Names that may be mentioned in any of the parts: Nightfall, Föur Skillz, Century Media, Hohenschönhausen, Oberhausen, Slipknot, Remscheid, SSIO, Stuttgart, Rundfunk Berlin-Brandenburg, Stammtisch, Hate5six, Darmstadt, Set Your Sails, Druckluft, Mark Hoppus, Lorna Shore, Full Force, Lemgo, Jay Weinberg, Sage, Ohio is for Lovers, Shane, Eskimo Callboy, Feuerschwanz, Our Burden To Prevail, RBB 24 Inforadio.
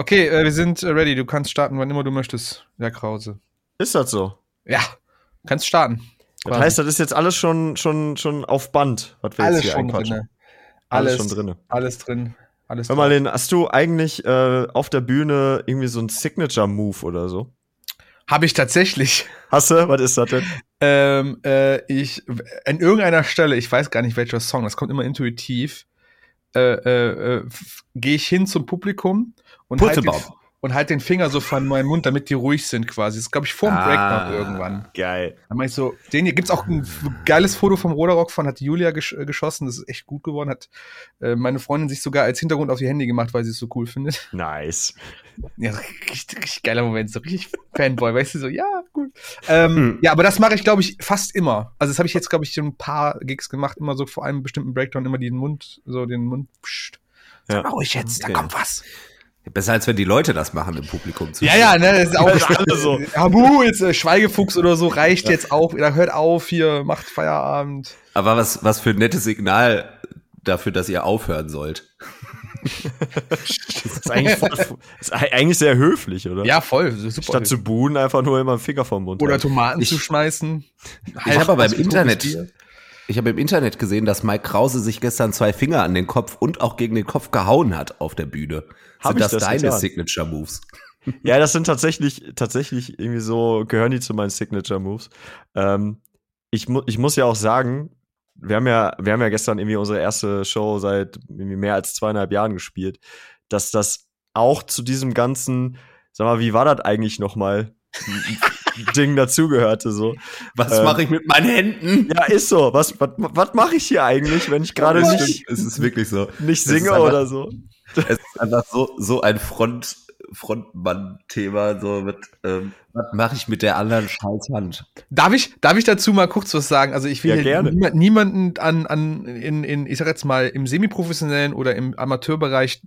Okay, wir sind ready. Du kannst starten, wann immer du möchtest, Herr Krause. Ist das so? Ja, kannst starten. Das heißt, das ist jetzt alles schon auf Band, was wir alles jetzt hier einquatschen. Alles schon drin. Hör mal, Len, hast du eigentlich auf der Bühne irgendwie so einen Signature-Move oder so? Habe ich tatsächlich. Hast du? Was ist das denn? Ich an irgendeiner Stelle, ich weiß gar nicht, welcher Song, das kommt immer intuitiv, gehe ich hin zum Publikum und halt den Finger so von meinem Mund, damit die ruhig sind quasi. Das ist, glaube ich, vorm Breakdown irgendwann. Geil. Dann mache ich so, den hier gibt's auch ein geiles Foto vom Roderock von, hat Julia geschossen, das ist echt gut geworden, hat meine Freundin sich sogar als Hintergrund auf ihr Handy gemacht, weil sie es so cool findet. Nice. Ja, richtig geiler Moment, so richtig Fanboy, weißt du, so, ja, gut. Ja, aber das mache ich, glaube ich, fast immer. Also das habe ich jetzt, glaube ich, schon ein paar Gigs gemacht, immer so vor einem bestimmten Breakdown, immer den Mund, pst. Ja. Das mache ich jetzt, okay. Da kommt was. Besser, als wenn die Leute das machen im Publikum. Ja, ne, das ist auch so. Habu, jetzt Schweigefuchs oder so, reicht jetzt auch. Hört auf hier, macht Feierabend. Aber was für ein nettes Signal dafür, dass ihr aufhören sollt. Das ist eigentlich sehr höflich, oder? Ja, voll. Super. Statt zu buhen, einfach nur immer einen Finger vom Mund. Oder Tomaten zu schmeißen. Ich habe aber im Internet gesehen, dass Mike Krause sich gestern 2 Finger an den Kopf und auch gegen den Kopf gehauen hat auf der Bühne. Sind das deine Signature-Moves? Ja, das sind tatsächlich irgendwie so, gehören die zu meinen Signature-Moves. Ich muss ja auch sagen, wir haben ja gestern irgendwie unsere erste Show seit irgendwie mehr als 2,5 Jahren gespielt, dass das auch zu diesem ganzen, sag mal, wie war das eigentlich nochmal? Ding dazugehörte, so. Was mache ich mit meinen Händen? Ja, ist so. Was mache ich hier eigentlich, wenn ich gerade nicht. Es ist wirklich so. Nicht singe einfach, oder so. Es ist einfach so ein Frontmann-Thema, so mit, was mache ich mit der anderen Scheißhand? Darf ich dazu mal kurz was sagen? Also ich will ja niemanden an ich sag jetzt mal, im semiprofessionellen oder im Amateurbereich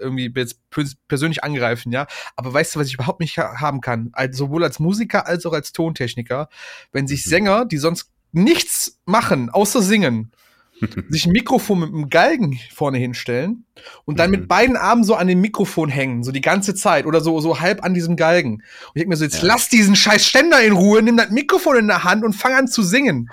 irgendwie jetzt persönlich angreifen, ja? Aber weißt du, was ich überhaupt nicht haben kann? Also sowohl als Musiker als auch als Tontechniker, wenn sich Sänger, die sonst nichts machen, außer singen, sich ein Mikrofon mit einem Galgen vorne hinstellen und dann mit beiden Armen so an dem Mikrofon hängen, so die ganze Zeit oder so halb an diesem Galgen. Und ich denke mir so, jetzt lass diesen scheiß Ständer in Ruhe, nimm das Mikrofon in der Hand und fang an zu singen.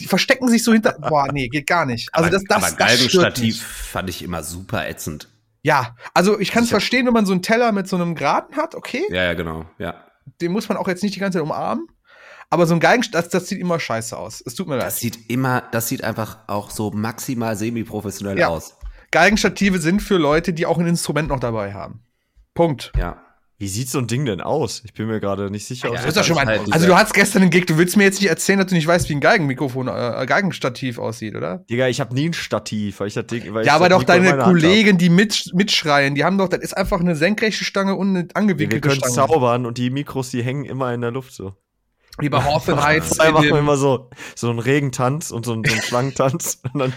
Die verstecken sich so hinter, boah, nee, geht gar nicht. Also aber Galgenstativ fand ich immer super ätzend. Ja, also ich kann es verstehen, wenn man so einen Teller mit so einem Graten hat, okay. Ja, genau, ja. Den muss man auch jetzt nicht die ganze Zeit umarmen. Aber so ein Geigenstativ, das sieht immer scheiße aus. Es tut mir leid. Das sieht einfach auch so maximal semi-professionell aus. Geigenstative sind für Leute, die auch ein Instrument noch dabei haben. Punkt. Ja. Wie sieht so ein Ding denn aus? Ich bin mir gerade nicht sicher. Ja, das schon mal also du hattest gestern einen Gig, du willst mir jetzt nicht erzählen, dass du nicht weißt, wie ein Geigenstativ aussieht, oder? Digga, ich habe nie ein Stativ, weil ich das Ding, weil ja, aber doch deine Kollegen, die mitschreien, die haben doch, das ist einfach eine senkrechte Stange und eine angewickelte Stange. Wir können zaubern und die Mikros, die hängen immer in der Luft so. Wie bei Hawthorne Heights. Da machen wir immer so einen Regentanz und so einen Schlangentanz. Und dann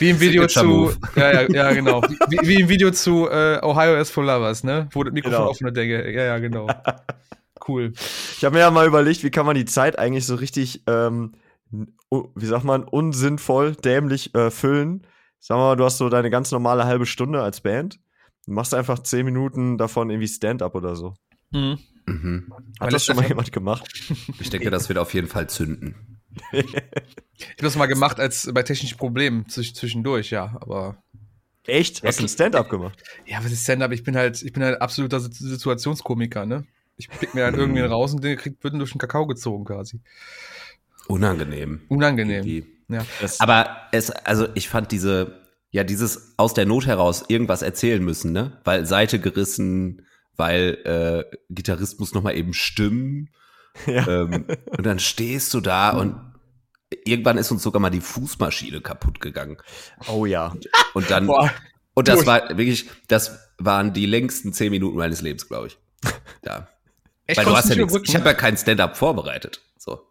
wie im Video zu, ja, genau. Wie im Video zu Ohio is for Lovers, ne? Wo das Mikrofon offen und denke, ja, genau. Cool. Ich habe mir ja mal überlegt, wie kann man die Zeit eigentlich so richtig, wie sagt man, unsinnvoll, dämlich füllen. Sag mal, du hast so deine ganz normale halbe Stunde als Band. Du machst einfach 10 Minuten davon irgendwie Stand-up oder so. Mhm. Hat das schon mal jemand gemacht? Ich denke, das wird auf jeden Fall zünden. Ich habe das mal gemacht als bei technischen Problemen zwischendurch, ja, aber. Echt? Hast du ein Stand-up gemacht? Ja, was ist Stand-up? Ich bin halt absoluter Situationskomiker, ne? Ich pick mir dann irgendwie raus und der wird durch den Kakao gezogen quasi. Unangenehm. Ja. Aber ich fand dieses aus der Not heraus irgendwas erzählen müssen, ne? Weil Seite gerissen, weil Gitarrist muss nochmal eben stimmen. Ja. Und dann stehst du da und irgendwann ist uns sogar mal die Fußmaschine kaputt gegangen. Oh ja. Und dann und das war wirklich, das waren die längsten 10 Minuten meines Lebens, glaube ich. Ja. Weil du hast ja nichts, ich habe ja kein Stand-up vorbereitet. So.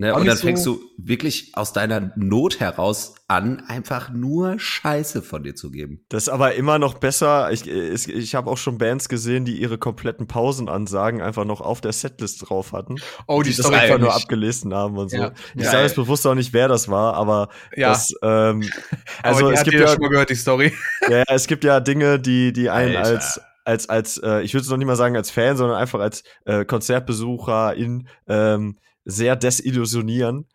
Ne? Und dann fängst du wirklich aus deiner Not heraus an, einfach nur Scheiße von dir zu geben. Das ist aber immer noch besser. Ich habe auch schon Bands gesehen, die ihre kompletten Pausenansagen einfach noch auf der Setlist drauf hatten. Oh, die das einfach nur abgelesen haben und so. Ja. Ich sage jetzt bewusst auch nicht, wer das war, aber das, also aber es gibt ja schon mal gehört, die Story. Ja, es gibt ja Dinge, die einen als als ich würde es noch nicht mal sagen als Fan, sondern einfach als Konzertbesucher in sehr desillusionieren.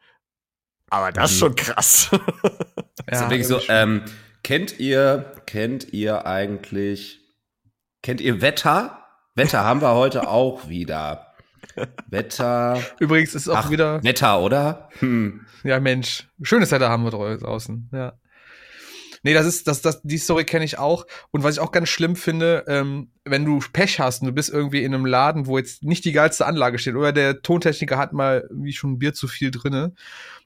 Aber das ist schon krass. Das ist wirklich so, kennt ihr Wetter? Wetter haben wir heute auch wieder. Wetter. Übrigens ist auch wieder Wetter, oder? Hm. Ja, Mensch. Schönes Wetter haben wir draußen, ja. Nee, die Story kenne ich auch. Und was ich auch ganz schlimm finde, wenn du Pech hast und du bist irgendwie in einem Laden, wo jetzt nicht die geilste Anlage steht, oder der Tontechniker hat mal irgendwie schon ein Bier zu viel drinne,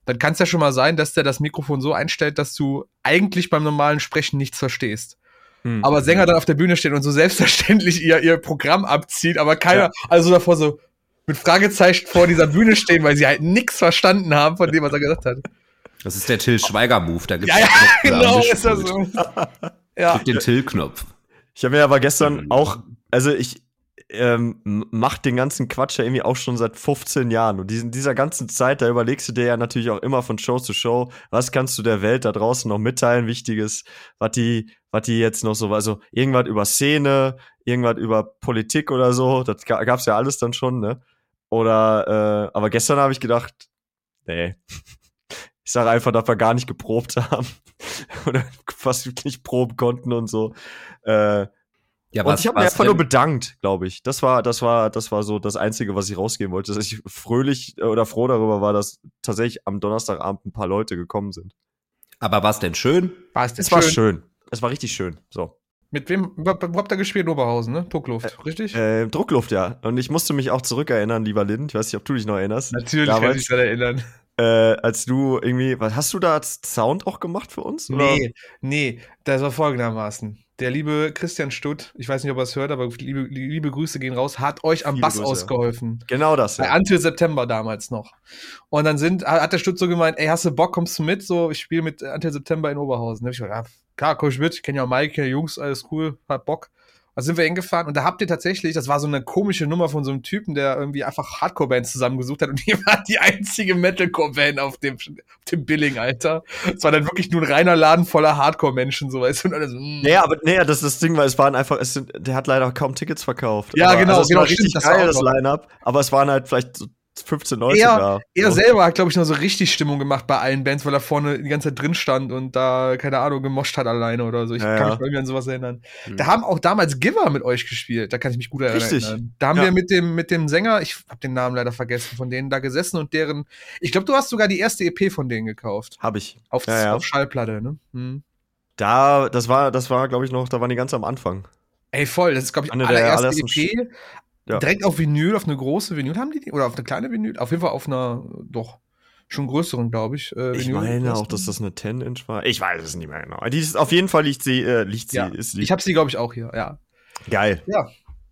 dann kann es ja schon mal sein, dass der das Mikrofon so einstellt, dass du eigentlich beim normalen Sprechen nichts verstehst. Hm. Aber Sänger dann auf der Bühne stehen und so selbstverständlich ihr Programm abzieht, aber keiner, also davor so mit Fragezeichen vor dieser Bühne stehen, weil sie halt nichts verstanden haben von dem, was er gesagt hat. Das ist der Till-Schweiger-Move. Da gibt's genau, ist das so. Ja. Gib den Till-Knopf. Ich habe mir aber gestern auch, also ich mache den ganzen Quatsch ja irgendwie auch schon seit 15 Jahren. Und in dieser ganzen Zeit, da überlegst du dir ja natürlich auch immer von Show zu Show, was kannst du der Welt da draußen noch mitteilen, Wichtiges, was die jetzt noch so, also irgendwas über Szene, irgendwas über Politik oder so, das gab's ja alles dann schon, ne? Oder, aber gestern habe ich gedacht, nee. Ich sage einfach, dass wir gar nicht geprobt haben oder fast nicht proben konnten und so. Und ich habe mich einfach nur bedankt, glaube ich. Das war so das Einzige, was ich rausgeben wollte, dass ich fröhlich oder froh darüber war, dass tatsächlich am Donnerstagabend ein paar Leute gekommen sind. Aber war es denn schön? War schön. Es war richtig schön. So. Mit wem? Wo habt ihr gespielt in Oberhausen, ne? Druckluft, richtig? Druckluft, ja. Und ich musste mich auch zurückerinnern, lieber Lynn. Ich weiß nicht, ob du dich noch erinnerst. Natürlich kann ich mich daran erinnern. Als du irgendwie, was hast du da als Sound auch gemacht für uns? Oder? Nee, das war folgendermaßen. Der liebe Christian Stutt, ich weiß nicht, ob er es hört, aber liebe Grüße gehen raus, hat euch am Bass ausgeholfen. Genau das. Ja. Bei Antil September damals noch. Und dann hat der Stutt so gemeint, ey, hast du Bock, kommst du mit? So, ich spiele mit Antil September in Oberhausen. Da hab ich gedacht, ja, klar, komm ich mit, ich kenne ja Maike, Jungs, alles cool, hab Bock. Da sind wir hingefahren und da habt ihr tatsächlich, das war so eine komische Nummer von so einem Typen, der irgendwie einfach Hardcore-Bands zusammengesucht hat und die war die einzige Metalcore-Band auf dem Billing, Alter. Es war dann wirklich nur ein reiner Laden voller Hardcore-Menschen, so weißt du. Und alles, naja, aber das Ding war, es waren einfach, der hat leider kaum Tickets verkauft. Ja, aber, genau. Also, es war richtig geil, das Line-Up, aber es waren halt vielleicht so 15, 19 da. Er selber hat, glaube ich, noch so richtig Stimmung gemacht bei allen Bands, weil er vorne die ganze Zeit drin stand und da, keine Ahnung, gemoscht hat alleine oder so. Ich kann mich bei mir an sowas erinnern. Mhm. Da haben auch damals Giver mit euch gespielt, da kann ich mich gut erinnern. Richtig. Da haben wir mit dem Sänger, ich habe den Namen leider vergessen, von denen da gesessen und deren, ich glaube, du hast sogar die erste EP von denen gekauft. Habe ich. Auf Schallplatte, ne? Mhm. Das war, glaube ich, noch, da waren die ganz am Anfang. Ey, voll, das ist, glaube ich, allererste EP. Ja. Direkt auf Vinyl, auf eine große Vinyl haben die, oder auf eine kleine Vinyl? Auf jeden Fall auf einer, doch, schon größeren, glaube ich. Ich meine auch, dass das eine 10-Inch war. Ich weiß es nicht mehr genau. Die ist auf jeden Fall liegt sie. Ich habe sie, glaube ich, auch hier, ja. Geil. Ja,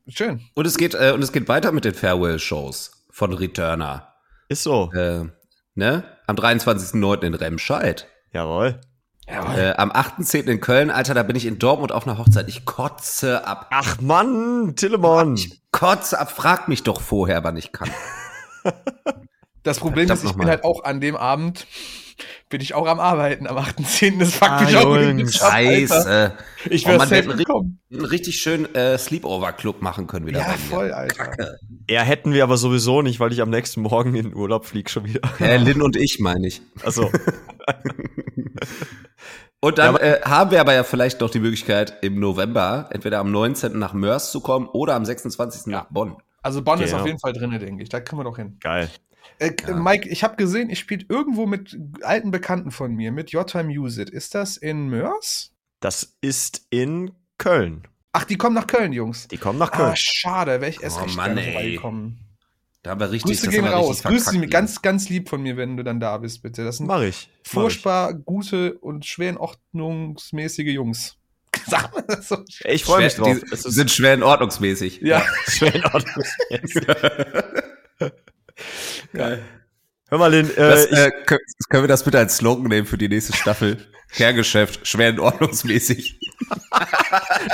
schön. Und es geht weiter mit den Farewell-Shows von Returner. Ist so. Ne? Am 23.09. in Remscheid. Jawohl. Am 8.10. in Köln, Alter, da bin ich in Dortmund auf einer Hochzeit. Ich kotze ab. Ach Mann, Tillemann. Ich kotze ab, frag mich doch vorher, wann ich kann. Das Problem ist, ich bin halt auch an dem Abend, bin ich auch am Arbeiten. Am 8.10. ist faktisch auch ein Scheiße. Ich werde einen richtig schönen Sleepover-Club machen können wieder. Ja, voll, Alter. Kacke. Ja, hätten wir aber sowieso nicht, weil ich am nächsten Morgen in den Urlaub fliege schon wieder. Lynn und ich, meine ich. Ach so. Und dann haben wir aber ja vielleicht noch die Möglichkeit, im November entweder am 19. nach Mörs zu kommen oder am 26. nach Bonn. Also Bonn ist auf jeden Fall drin, denke ich. Da können wir doch hin. Geil. Mike, ich habe gesehen, ich spiele irgendwo mit alten Bekannten von mir, mit Your Time Use It. Ist das in Mörs? Das ist in Köln. Ach, die kommen nach Köln, Jungs. Die kommen nach Köln. Ah, schade, wäre ich erst richtig gerne vorbeigekommen. Da haben wir richtig, Grüße gehen raus. Grüße mich ganz, ganz lieb von mir, wenn du dann da bist, bitte. Das sind furchtbar gute und schwer ordnungsmäßige Jungs. Sag mal das so. Ich freue mich drauf. Die sind schwer in ordnungsmäßig. Ja. Schwer in ordnungsmäßig. Geil. Hör mal, Lynn. Können wir das bitte als Slogan nehmen für die nächste Staffel? Kerngeschäft, schwer in ordnungsmäßig.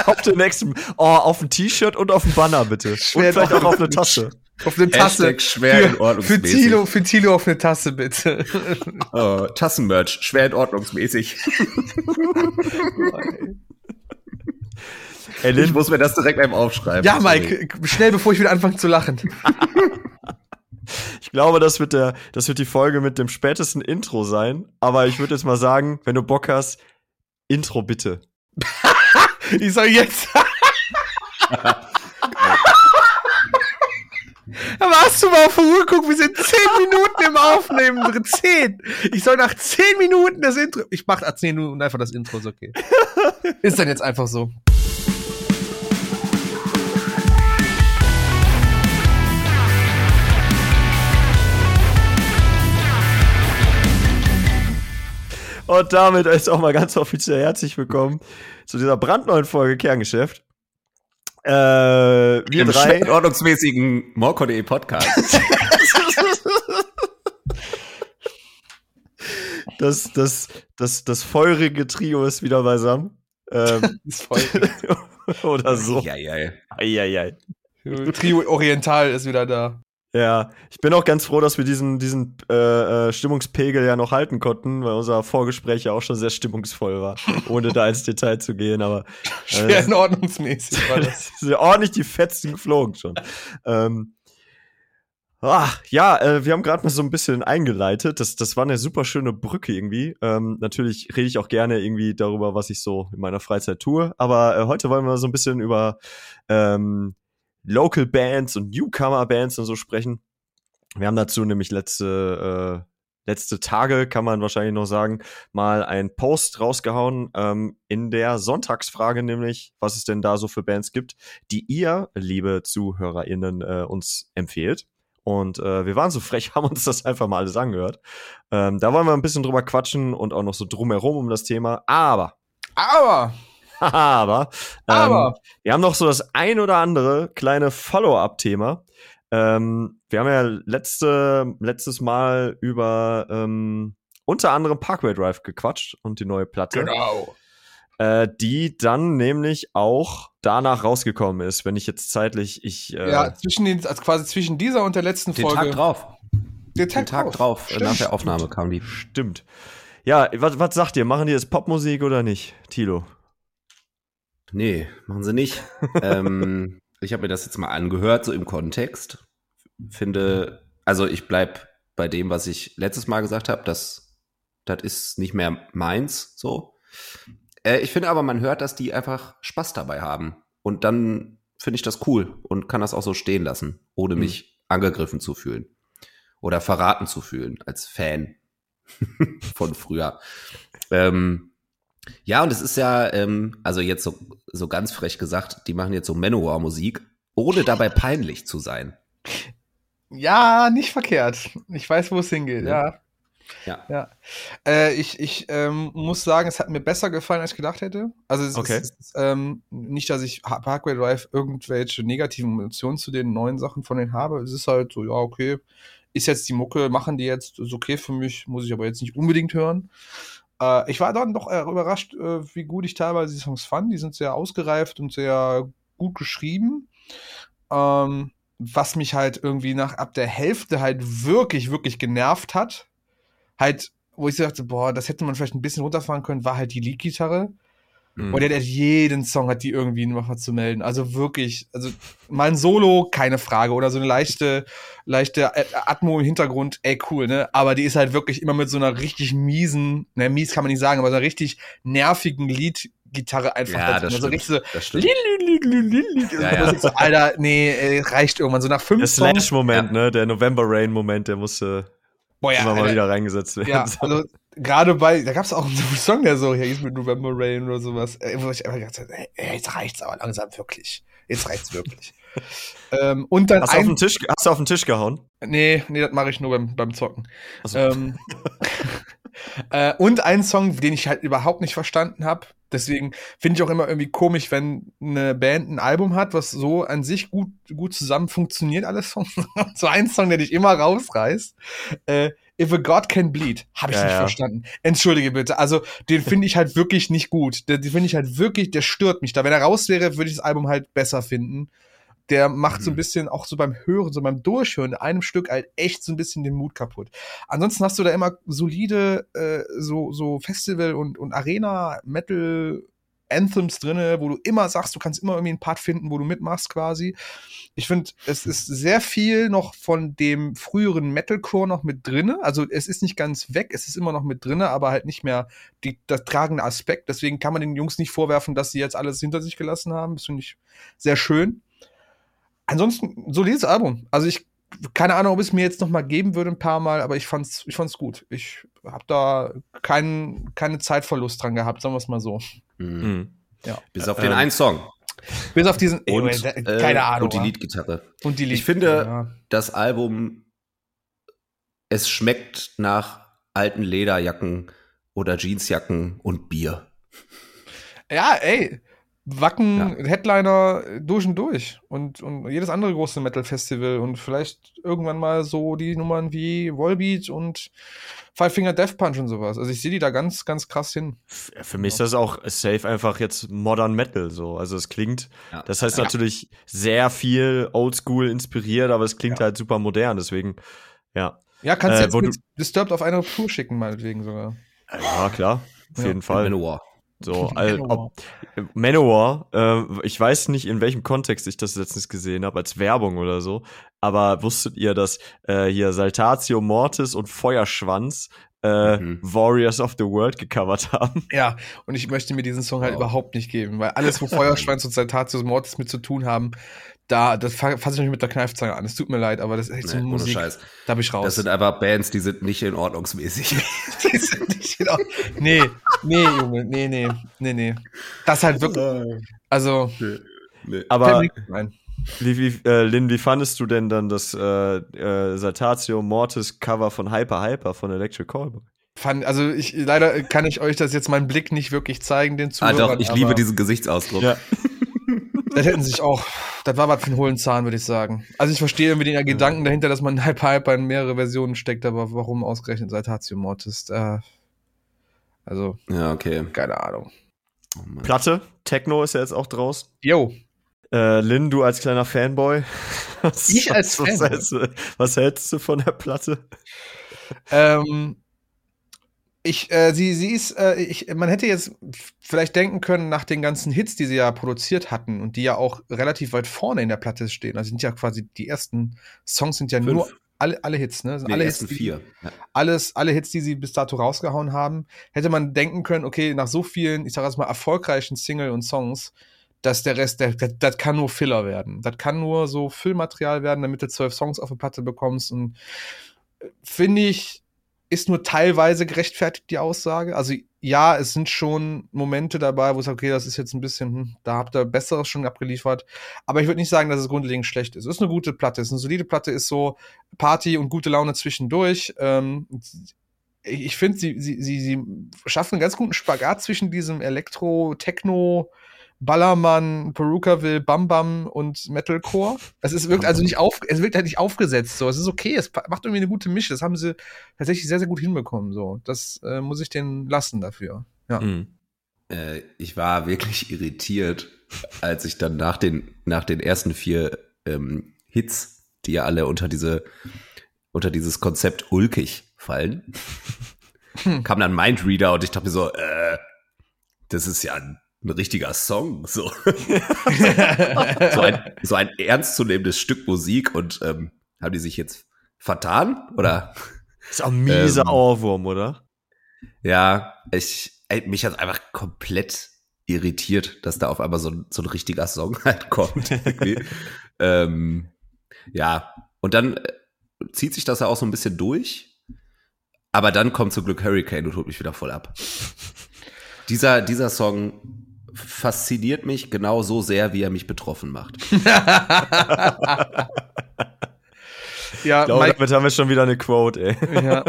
Auf ein T-Shirt und auf ein Banner, bitte. Schwer und vielleicht auch auf eine Tasche. Auf eine Tasse. Hashtag schwer in ordnungsmäßig. Für Tilo auf eine Tasse, bitte. Oh, Tassenmerch, schwer in ordnungsmäßig. Ellen? Ich muss mir das direkt einem aufschreiben. Ja, Mike, schnell, bevor ich wieder anfange zu lachen. Ich glaube, das wird die Folge mit dem spätesten Intro sein. Aber ich würde jetzt mal sagen, wenn du Bock hast, Intro bitte. Ich sag jetzt. Aber hast du mal auf die Uhr geguckt? Wir sind 10 Minuten im Aufnehmen drin. 10. Ich soll nach 10 Minuten das Intro. Ich mach nach 10 Minuten einfach das Intro, ist okay. Ist dann jetzt einfach so. Und damit ist auch mal ganz offiziell herzlich willkommen zu dieser brandneuen Folge Kerngeschäft. Wir drei im ordnungsmäßigen Morco.de Podcast. das feurige Trio ist wieder beisammen. Das feurige. Oder so. Eieiei. Trio Oriental ist wieder da. Ja, ich bin auch ganz froh, dass wir diesen Stimmungspegel ja noch halten konnten, weil unser Vorgespräch ja auch schon sehr stimmungsvoll war, ohne da ins Detail zu gehen, aber schwer in ordnungsmäßig war das. Ordentlich die Fetzen geflogen schon. Wir haben gerade mal so ein bisschen eingeleitet, das war eine super schöne Brücke irgendwie. Natürlich rede ich auch gerne irgendwie darüber, was ich so in meiner Freizeit tue, aber heute wollen wir so ein bisschen über Local Bands und Newcomer Bands und so sprechen. Wir haben dazu nämlich letzte Tage, kann man wahrscheinlich noch sagen, mal einen Post rausgehauen, in der Sonntagsfrage nämlich, was es denn da so für Bands gibt, die ihr, liebe ZuhörerInnen, uns empfehlt. Und wir waren so frech, haben uns das einfach mal alles angehört. Da wollen wir ein bisschen drüber quatschen und auch noch so drumherum um das Thema. Aber wir haben noch so das ein oder andere kleine Follow-up-Thema. Wir haben ja letztes Mal über unter anderem Parkway Drive gequatscht und die neue Platte. Genau. Die dann nämlich auch danach rausgekommen ist, wenn ich jetzt zeitlich zwischen dieser und der letzten Folge. Den Tag drauf. Nach der Aufnahme kam die. Stimmt. Ja, was sagt ihr? Machen die jetzt Popmusik oder nicht, Thilo? Nee, machen sie nicht. Ich habe mir das jetzt mal angehört, so im Kontext. Finde, also ich bleib bei dem, was ich letztes Mal gesagt habe, das ist nicht mehr meins, so. Ich finde aber, man hört, dass die einfach Spaß dabei haben. Und dann finde ich das cool und kann das auch so stehen lassen, ohne mich angegriffen zu fühlen oder verraten zu fühlen als Fan von früher. Ja, und es ist ja, also jetzt so ganz frech gesagt, die machen jetzt so Manowar-Musik, ohne dabei peinlich zu sein. Ja, nicht verkehrt. Ich weiß, wo es hingeht, ja. Ich muss sagen, es hat mir besser gefallen, als ich gedacht hätte. Also es ist nicht, dass ich Parkway Drive irgendwelche negativen Emotionen zu den neuen Sachen von denen habe. Es ist halt so, ja, okay, ist jetzt die Mucke, machen die jetzt, ist okay für mich, muss ich aber jetzt nicht unbedingt hören. Ich war dann doch überrascht, wie gut ich teilweise die Songs fand. Die sind sehr ausgereift und sehr gut geschrieben. Was mich halt irgendwie ab der Hälfte halt wirklich, wirklich genervt hat. Halt, wo ich so dachte, boah, das hätte man vielleicht ein bisschen runterfahren können, war halt die Lead-Gitarre. Mhm. Und der hat jeden Song, hat die irgendwie nochmal zu melden. Also wirklich, mal ein Solo, keine Frage. Oder so eine leichte Atmo im Hintergrund, ey, cool, ne? Aber die ist halt wirklich immer mit so einer richtig miesen, ne, mies kann man nicht sagen, aber so einer richtig nervigen Lead-Gitarre einfach. Ja, das stimmt. Also richtig so, Alter, nee, reicht irgendwann. So nach 5 Songs. Der Slash-Moment, ne? Der November-Rain-Moment, der musste mal wieder reingesetzt werden. Ja, also gerade da gab es auch einen Song, der so hieß mit November Rain oder sowas, wo ich einfach gedacht habe, ey, jetzt reicht's aber langsam wirklich. Jetzt reicht's wirklich. Und dann hast du auf den Tisch gehauen? Nee, das mache ich nur beim Zocken. So. Und einen Song, den ich halt überhaupt nicht verstanden habe. Deswegen finde ich auch immer irgendwie komisch, wenn eine Band ein Album hat, was so an sich gut zusammen funktioniert, alles. So ein Song, der dich immer rausreißt. If a God Can Bleed, habe ich nicht verstanden. Entschuldige bitte. Also, den finde ich halt wirklich nicht gut. Den finde ich halt wirklich, der stört mich da. Wenn er raus wäre, würde ich das Album halt besser finden. Der macht so ein bisschen auch so beim Hören, so beim Durchhören in einem Stück halt echt so ein bisschen den Mut kaputt. Ansonsten hast du da immer solide so Festival- und Arena-Metal- Anthems drinne, wo du immer sagst, du kannst immer irgendwie einen Part finden, wo du mitmachst quasi. Ich finde, es ist sehr viel noch von dem früheren Metalcore noch mit drinne. Also es ist nicht ganz weg, es ist immer noch mit drinne, aber halt nicht mehr das tragende Aspekt. Deswegen kann man den Jungs nicht vorwerfen, dass sie jetzt alles hinter sich gelassen haben. Das finde ich sehr schön. Ansonsten, solides Album. Also ich, keine Ahnung, ob es mir jetzt noch mal geben würde ein paar Mal, aber ich fand's gut. Ich habe da keine Zeitverlust dran gehabt, sagen wir es mal so. Mhm. Ja. Bis auf den einen Song. Bis auf diesen, und, keine Ahnung. Und die Leadgitarre. Ich finde, das Album, es schmeckt nach alten Lederjacken oder Jeansjacken und Bier. Ja, ey. Wacken, ja. Headliner durch und durch und jedes andere große Metal-Festival und vielleicht irgendwann mal so die Nummern wie Volbeat und Five Finger Death Punch und sowas. Also ich sehe die da ganz, ganz krass hin. Für mich ist das auch safe einfach jetzt Modern Metal so. Also es klingt, das heißt natürlich sehr viel Oldschool inspiriert, aber es klingt halt super modern, deswegen, Ja, kannst du jetzt mit Disturbed auf eine Tour schicken, meinetwegen sogar. Ja, klar, auf jeden Fall. So, Manowar, ich weiß nicht, in welchem Kontext ich das letztens gesehen habe, als Werbung oder so, aber wusstet ihr, dass hier Saltatio Mortis und Feuerschwanz Warriors of the World gecovert haben? Ja, und ich möchte mir diesen Song halt überhaupt nicht geben, weil alles, wo Feuerschwanz und Saltatio Mortis mit zu tun haben, das fasse ich mich mit der Kneifzange an. Es tut mir leid, aber das ist echt so Musik. Scheiß. Da bin ich raus. Das sind einfach Bands, die sind nicht in ordnungsmäßig. Die sind nicht in Ordnung. Nee, Junge. Nee. Das ist halt wirklich. Also. Nee. Aber. Lin, wie fandest du denn dann das Saltatio Mortis Cover von Hyper Hyper von Electric Callboy? Also leider kann ich euch das jetzt meinen Blick nicht wirklich zeigen, den Zuhörern. Ah, doch, ich liebe diesen Gesichtsausdruck. Ja. Das hätten sich auch. Das war was für einen hohlen Zahn, würde ich sagen. Also ich verstehe irgendwie den Gedanken dahinter, dass man Hyper in mehrere Versionen steckt, aber warum ausgerechnet Saltatio Mortis? Also, ja, okay. Keine Ahnung. Oh, Platte, Techno ist ja jetzt auch draus. Jo. Lin, du als kleiner Fanboy. Was hältst du von der Platte? Man hätte jetzt vielleicht denken können, nach den ganzen Hits, die sie ja produziert hatten und die ja auch relativ weit vorne in der Platte stehen, also sind ja quasi die ersten Songs sind ja 5. Nur alle Hits, ne? Alle ersten Hits, 4. Alle Hits, die sie bis dato rausgehauen haben, hätte man denken können, okay, nach so vielen, ich sag jetzt mal, erfolgreichen Single und Songs, dass der Rest, das kann nur Filler werden. Das kann nur so Füllmaterial werden, damit du 12 Songs auf der Platte bekommst und finde ich, ist nur teilweise gerechtfertigt, die Aussage. Also ja, es sind schon Momente dabei, wo es okay, das ist jetzt ein bisschen, da habt ihr Besseres schon abgeliefert. Aber ich würde nicht sagen, dass es grundlegend schlecht ist. Es ist eine gute Platte, es ist eine solide Platte, ist so Party und gute Laune zwischendurch. Ich finde, sie schaffen einen ganz guten Spagat zwischen diesem Elektro, Techno, Ballermann, Perukaville, Bam Bam und Metalcore. Es wirkt halt nicht aufgesetzt. So, es ist okay, es macht irgendwie eine gute Mische. Das haben sie tatsächlich sehr, sehr gut hinbekommen. So, das muss ich denen lassen dafür. Ja. Ich war wirklich irritiert, als ich dann nach den ersten 4 Hits, die ja alle unter dieses Konzept ulkig fallen, kam dann Mindreader und ich dachte mir so, das ist ja ein richtiger Song, so. so ein ernstzunehmendes Stück Musik und haben die sich jetzt vertan? Oder? Ist auch ein mieser Ohrwurm, oder? Ja, mich hat einfach komplett irritiert, dass da auf einmal so ein richtiger Song halt kommt. Ja, und dann zieht sich das ja auch so ein bisschen durch, aber dann kommt zum Glück Hurricane und holt mich wieder voll ab. Dieser Song fasziniert mich genau so sehr, wie er mich betroffen macht. Ja, ich glaube, Mike, damit haben wir schon wieder eine Quote, ey. Ja.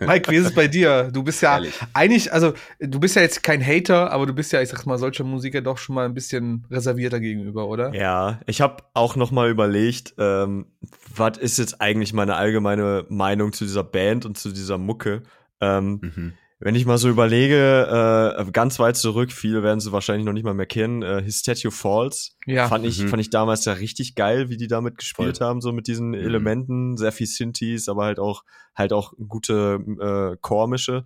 Mike, wie ist es bei dir? Du bist ja eigentlich, also du bist ja jetzt kein Hater, aber du bist ja, ich sag's mal, solcher Musik ja doch schon mal ein bisschen reservierter gegenüber, oder? Ja, ich habe auch noch mal überlegt, was ist jetzt eigentlich meine allgemeine Meinung zu dieser Band und zu dieser Mucke? Wenn ich mal so überlege, ganz weit zurück, viele werden sie wahrscheinlich noch nicht mal mehr kennen, His Statue Falls, fand ich damals ja richtig geil, wie die damit gespielt haben, so mit diesen Elementen, sehr viel Synthes, aber halt auch gute Chormische.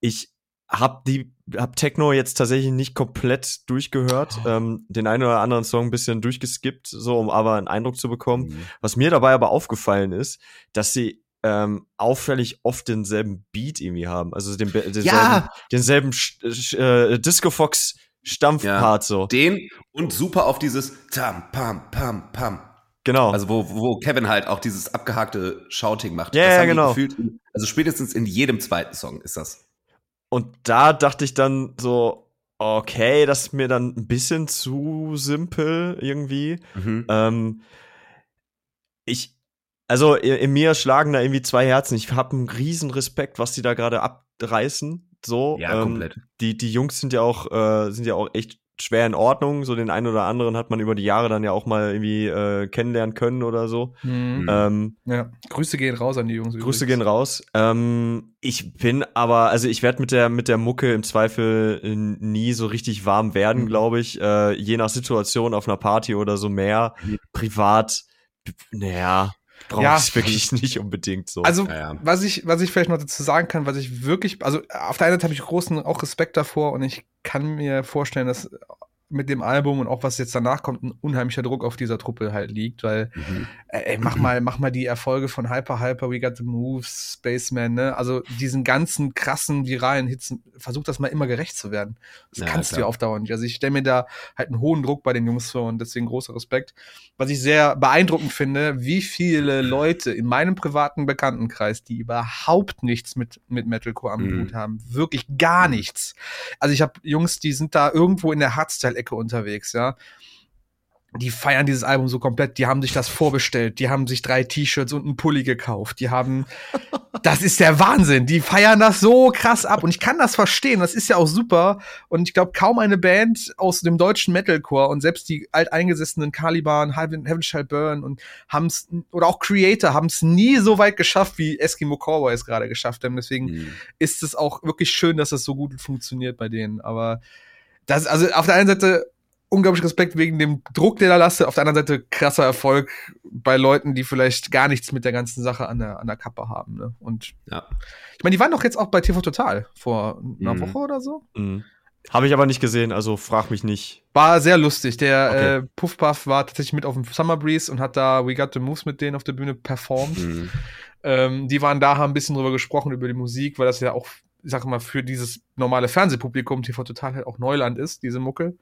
Ich habe die habe Techno jetzt tatsächlich nicht komplett durchgehört, den einen oder anderen Song ein bisschen durchgeskippt, so, um aber einen Eindruck zu bekommen. Mhm. Was mir dabei aber aufgefallen ist, dass sie auffällig oft denselben Beat irgendwie haben, also denselben Disco-Fox-Stampfpart, ja, so. Den und super auf dieses Tam, Pam, Pam, Pam. Genau. Also wo Kevin halt auch dieses abgehakte Shouting macht. Ja, das haben genau. Gefühlt, also spätestens in jedem zweiten Song ist das. Und da dachte ich dann so, okay, das ist mir dann ein bisschen zu simpel irgendwie. Mhm. Also in mir schlagen da irgendwie zwei Herzen. Ich habe einen riesen Respekt, was die da gerade abreißen. So, ja, komplett. Die Jungs sind ja auch echt schwer in Ordnung. So den einen oder anderen hat man über die Jahre dann ja auch mal irgendwie kennenlernen können oder so. Mhm. Ja, Grüße gehen raus an die Jungs. Grüße übrigens. Gehen raus. Ich bin aber, also ich werde mit der Mucke im Zweifel nie so richtig warm werden, glaube ich. Je nach Situation auf einer Party oder so mehr. Mhm. Privat, naja. Brauche ja, ich wirklich nicht unbedingt so. Also, ja. Was ich vielleicht noch dazu sagen kann, was ich wirklich, also auf der einen Seite habe ich großen auch Respekt davor und ich kann mir vorstellen, dass mit dem Album und auch was jetzt danach kommt, ein unheimlicher Druck auf dieser Truppe halt liegt, weil ey, mach mal die Erfolge von Hyper Hyper, We Got the Moves, Spaceman, ne? Also diesen ganzen krassen viralen Hits, versuch das mal immer gerecht zu werden. Das kannst du ja aufdauernd nicht. Also ich stelle mir da halt einen hohen Druck bei den Jungs vor und deswegen großer Respekt. Was ich sehr beeindruckend finde, wie viele Leute in meinem privaten Bekanntenkreis, die überhaupt nichts mit Metalcore am Hut haben, wirklich gar nichts. Also ich habe Jungs, die sind da irgendwo in der Hardstyle unterwegs, ja. Die feiern dieses Album so komplett, die haben sich das vorbestellt, die haben sich 3 T-Shirts und einen Pulli gekauft, die haben, das ist der Wahnsinn, die feiern das so krass ab und ich kann das verstehen, das ist ja auch super und ich glaube, kaum eine Band aus dem deutschen Metalcore und selbst die alteingesessenen Caliban, Heaven Shall Burn und haben's, oder auch Creator haben's nie so weit geschafft, wie Eskimo Callboy es gerade geschafft haben, deswegen ist es auch wirklich schön, dass das so gut funktioniert bei denen, aber das, also auf der einen Seite unglaublich Respekt wegen dem Druck, der da lasse, auf der anderen Seite krasser Erfolg bei Leuten, die vielleicht gar nichts mit der ganzen Sache an der Kappe haben. Ne? Und ja. Ich meine, die waren doch jetzt auch bei TV Total vor einer Woche oder so. Mhm. Habe ich aber nicht gesehen, also frag mich nicht. War sehr lustig. Der okay. Puffpuff war tatsächlich mit auf dem Summer Breeze und hat da We Got the Moves mit denen auf der Bühne performt. Mhm. Die waren da, haben ein bisschen drüber gesprochen, über die Musik, weil das ja auch, ich sag mal, für dieses normale Fernsehpublikum TV Total halt auch Neuland ist, diese Mucke.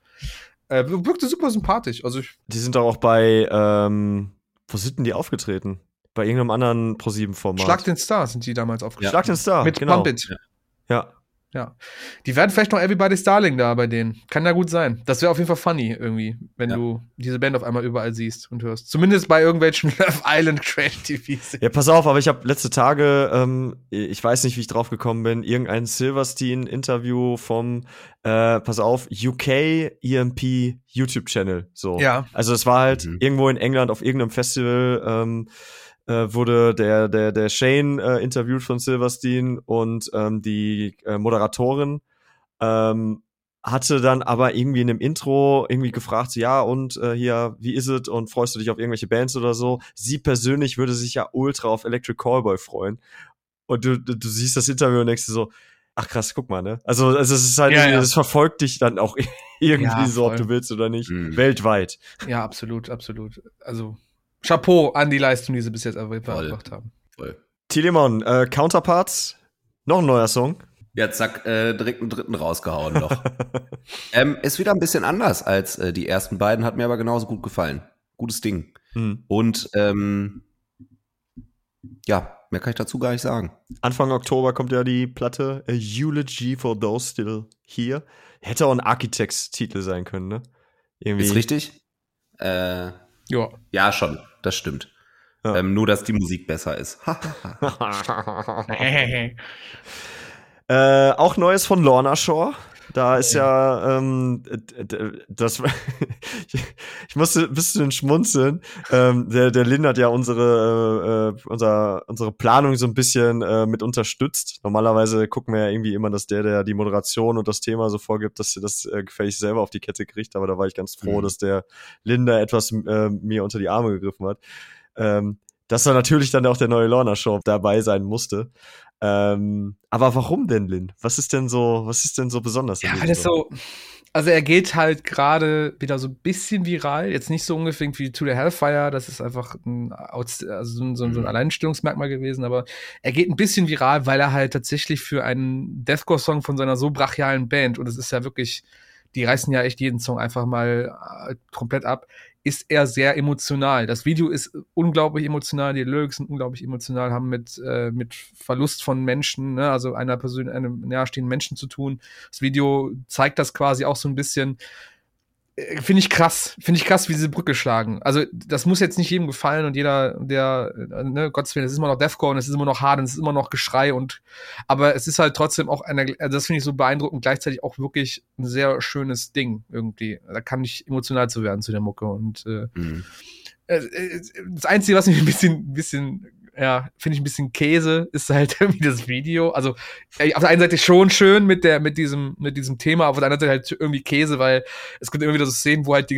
Wirkte super sympathisch. Also die sind doch auch bei, wo sind denn die aufgetreten? Bei irgendeinem anderen Pro7-Format. Schlag den Star sind die damals aufgetreten. Ja. Schlag den Star, mit genau. Bump It. Ja. Die werden vielleicht noch Everybody's Darling da bei denen. Kann ja gut sein. Das wäre auf jeden Fall funny irgendwie, wenn du diese Band auf einmal überall siehst und hörst. Zumindest bei irgendwelchen Love Island Trash-TVs. Ja, pass auf, aber ich habe letzte Tage, ich weiß nicht, wie ich drauf gekommen bin, irgendein Silverstein-Interview vom, pass auf, UK EMP YouTube-Channel. So. Ja. Also es war halt irgendwo in England auf irgendeinem Festival, wurde der Shane interviewt von Silverstein und die Moderatorin hatte dann aber irgendwie in dem Intro irgendwie gefragt, ja und hier, wie ist es und freust du dich auf irgendwelche Bands oder so? Sie persönlich würde sich ja ultra auf Electric Callboy freuen. Und du siehst das Interview und denkst dir so, ach krass, guck mal, ne? Also es ist halt, es verfolgt dich dann auch irgendwie so, ob du willst oder nicht, weltweit. Ja, absolut, absolut. Also Chapeau an die Leistung, die sie bis jetzt erbracht haben. Voll. Tilian, Counterparts, noch ein neuer Song. Ja, zack, direkt einen dritten rausgehauen noch. Ist wieder ein bisschen anders als die ersten beiden, hat mir aber genauso gut gefallen. Gutes Ding. Und mehr kann ich dazu gar nicht sagen. Anfang Oktober kommt ja die Platte A Eulogy for Those Still Here. Hätte auch ein Architects-Titel sein können, ne? Irgendwie. Ist richtig? Ja, schon. Das stimmt. Ja. Nur, dass die Musik besser ist. Auch Neues von Lorna Shore. Da ist das ich musste ein bisschen schmunzeln. Der Lin hat ja unsere Planung so ein bisschen mit unterstützt. Normalerweise gucken wir ja irgendwie immer, dass der die Moderation und das Thema so vorgibt, dass er das gefälligst selber auf die Kette kriegt. Aber da war ich ganz froh, dass der Lin da etwas mir unter die Arme gegriffen hat. Dass da natürlich dann auch der neue Lorna Shore dabei sein musste. Aber warum denn, Lin? Was ist denn so besonders? Ja, weil das so, also er geht halt gerade wieder so ein bisschen viral, jetzt nicht so ungefähr wie To the Hellfire, das ist einfach so ein Alleinstellungsmerkmal gewesen, aber er geht ein bisschen viral, weil er halt tatsächlich für einen Deathcore-Song von seiner so brachialen Band, und es ist ja wirklich, die reißen ja echt jeden Song einfach mal komplett ab, ist er sehr emotional. Das Video ist unglaublich emotional, die Lyrics sind unglaublich emotional, haben mit Verlust von Menschen, ne, also einer Person, einem nahestehenden Menschen zu tun. Das Video zeigt das quasi auch so ein bisschen. Finde ich krass, wie diese Brücke schlagen. Also das muss jetzt nicht jedem gefallen und jeder, der, ne, Gottes Willen, es ist immer noch Deathcore und es ist immer noch hart und es ist immer noch Geschrei und, aber es ist halt trotzdem auch also das finde ich so beeindruckend, gleichzeitig auch wirklich ein sehr schönes Ding irgendwie. Da kann ich emotional zu werden zu der Mucke und das Einzige, was mich ein bisschen Käse, ist halt irgendwie das Video. Also auf der einen Seite schon schön mit diesem Thema, aber auf der anderen Seite halt irgendwie Käse, weil es gibt immer wieder so Szenen, wo halt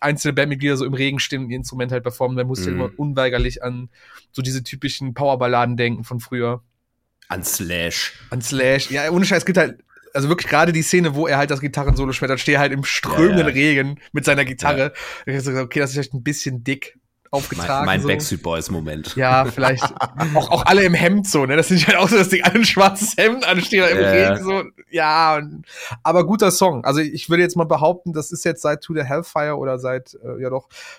einzelne Bandmitglieder so im Regen stehen und ihr Instrument halt performen. Dann musst du immer unweigerlich an so diese typischen Powerballaden denken von früher. An Slash. Ja, ohne Scheiß, es gibt halt, also wirklich gerade die Szene, wo er halt das Gitarren-Solo schmettert, steht halt im strömenden Regen mit seiner Gitarre. Ja. Ich so, okay, das ist vielleicht ein bisschen dick. Aufgetragen. Mein so. Backstreet Boys-Moment. Ja, vielleicht. auch alle im Hemd so, ne? Das sind halt auch so das Ding, alle ein schwarzes Hemd anstehen, im Regen so. Ja, aber guter Song. Also ich würde jetzt mal behaupten, das ist jetzt seit To the Hellfire oder seit,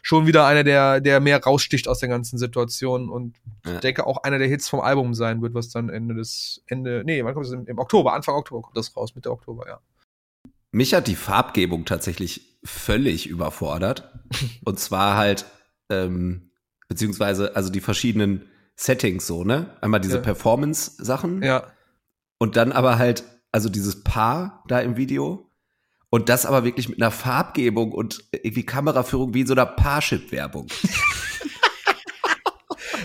schon wieder einer, der mehr raussticht aus der ganzen Situation und ich denke auch einer der Hits vom Album sein wird, was dann wann kommt das? Im Oktober, Anfang Oktober kommt das raus, Mitte Oktober, ja. Mich hat die Farbgebung tatsächlich völlig überfordert. Und zwar halt beziehungsweise also die verschiedenen Settings so, ne? Einmal diese Performance-Sachen und dann aber halt, also dieses Paar da im Video und das aber wirklich mit einer Farbgebung und irgendwie Kameraführung wie in so einer Parship-Werbung.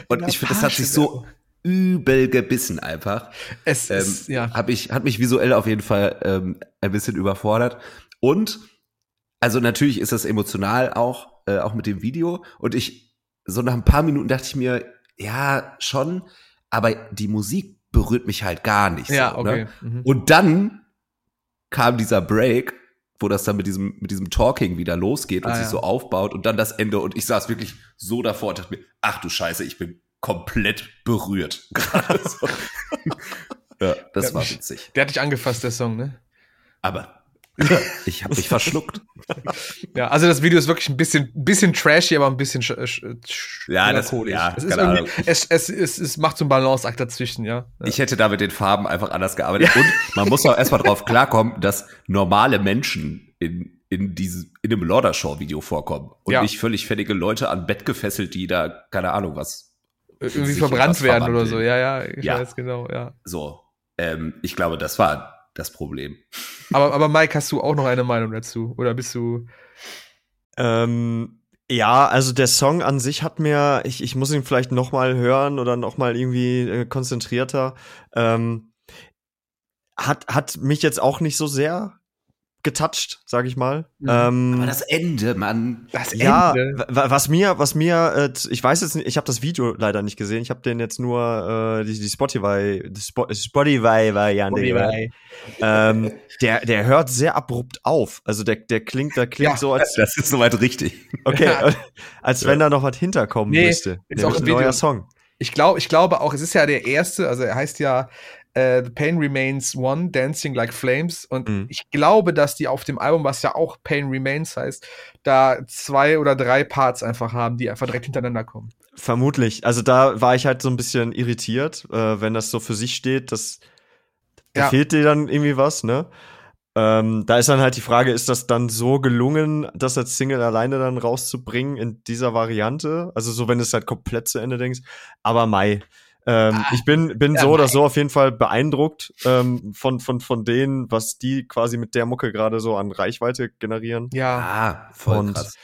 Und ich finde, das hat sich so übel gebissen einfach. Es ist, hat mich visuell auf jeden Fall ein bisschen überfordert. Und also natürlich ist das emotional auch mit dem Video. Und ich, so nach ein paar Minuten dachte ich mir, ja, schon, aber die Musik berührt mich halt gar nicht. Ja, so, okay. Ne? Mhm. Und dann kam dieser Break, wo das dann mit diesem Talking wieder losgeht und sich so aufbaut und dann das Ende. Und ich saß wirklich so davor und dachte mir, ach du Scheiße, ich bin komplett berührt. So. Ja, das war witzig. Der hat dich angefasst, der Song, ne? Aber ich habe mich verschluckt. Ja, also das Video ist wirklich ein bisschen trashy, aber ein bisschen melancholisch. Es macht so einen Balanceakt dazwischen, ja. Ich hätte da mit den Farben einfach anders gearbeitet. Ja. Und man muss auch erstmal drauf klarkommen, dass normale Menschen in dem Lorna Shore Video vorkommen und nicht völlig fertige Leute an Bett gefesselt, die da, keine Ahnung, was irgendwie verbrannt werden oder so. Ja, ich weiß genau, ja. So, ich glaube, das war das Problem. Aber Mike, hast du auch noch eine Meinung dazu? Oder bist du also der Song an sich hat mir, ich muss ihn vielleicht noch mal hören oder noch mal irgendwie konzentrierter. Hat mich jetzt auch nicht so sehr getoucht, sag ich mal. Aber das Ende, Mann. Das Ende. Was mir, ich weiß jetzt nicht, ich habe das Video leider nicht gesehen, ich habe den jetzt nur die Spotify-Variante gehört. Der hört sehr abrupt auf. Also der klingt so, als das ist soweit richtig. Okay, als wenn da noch was hinterkommen müsste. Ist auch ein neuer Song. Ich glaube auch, es ist ja der erste, also er heißt ja The Pain Remains One, Dancing Like Flames. Und ich glaube, dass die auf dem Album, was ja auch Pain Remains heißt, da 2 oder 3 Parts einfach haben, die einfach direkt hintereinander kommen. Vermutlich. Also da war ich halt so ein bisschen irritiert, wenn das so für sich steht, dass da fehlt dir dann irgendwie was, ne? Da ist dann halt die Frage, ist das dann so gelungen, das als Single alleine dann rauszubringen in dieser Variante? Also so, wenn du es halt komplett zu Ende denkst. Aber ich bin so oder so auf jeden Fall beeindruckt von denen, was die quasi mit der Mucke gerade so an Reichweite generieren. Ja, voll krass.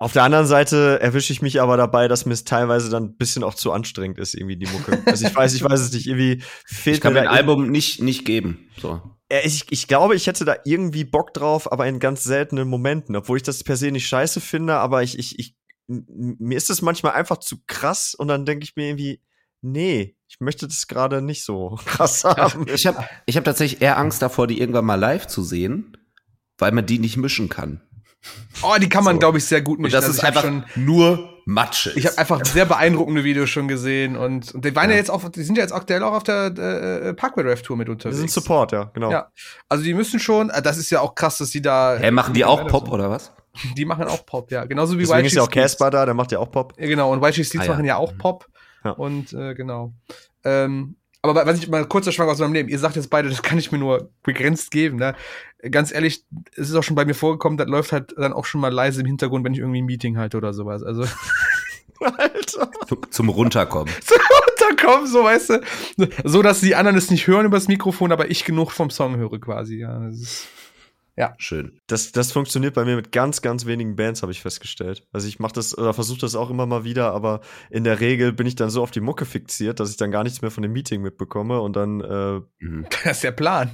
Auf der anderen Seite erwische ich mich aber dabei, dass mir es teilweise dann ein bisschen auch zu anstrengend ist, irgendwie die Mucke. Also ich weiß es nicht, irgendwie fehlt ich kann mir ein Album nicht geben. So. Ich glaube, ich hätte da irgendwie Bock drauf, aber in ganz seltenen Momenten, obwohl ich das per se nicht scheiße finde, aber mir ist das manchmal einfach zu krass und dann denke ich mir irgendwie, nee, ich möchte das gerade nicht so krass haben. Ich hab tatsächlich eher Angst davor, die irgendwann mal live zu sehen, weil man die nicht mischen kann. Oh, die kann man, so, glaube ich, sehr gut mischen. Und das ist einfach schon nur Matsche. Ich habe einfach sehr beeindruckende Videos schon gesehen. Und die waren ja jetzt auch, die sind ja jetzt aktuell auch auf der Parkway Drive Tour mit unterwegs. Die sind Support, ja, genau. Ja. Also die müssen schon, das ist ja auch krass, dass die da. Hä, machen die auch Pop oder was? Die machen auch Pop, ja. Genauso wie White Cheeks. Deswegen ist ja auch Casper da, der macht ja auch Pop. Ja, genau, und White Cheeks Steeds machen ja auch Pop. Ja. Und genau. Aber was ich mal kurzer Schwank aus meinem Leben, ihr sagt jetzt beide, das kann ich mir nur begrenzt geben, ne? Ganz ehrlich, es ist auch schon bei mir vorgekommen, das läuft halt dann auch schon mal leise im Hintergrund, wenn ich irgendwie ein Meeting halte oder sowas. Also. Alter. Zum Runterkommen. Zum Runterkommen, so, weißt du. So, dass die anderen es nicht hören übers Mikrofon, aber ich genug vom Song höre quasi. Ja, das ist. Ja, schön. Das funktioniert bei mir mit ganz, ganz wenigen Bands, habe ich festgestellt. Also ich mache das oder versuche das auch immer mal wieder, aber in der Regel bin ich dann so auf die Mucke fixiert, dass ich dann gar nichts mehr von dem Meeting mitbekomme und dann Das ist der Plan.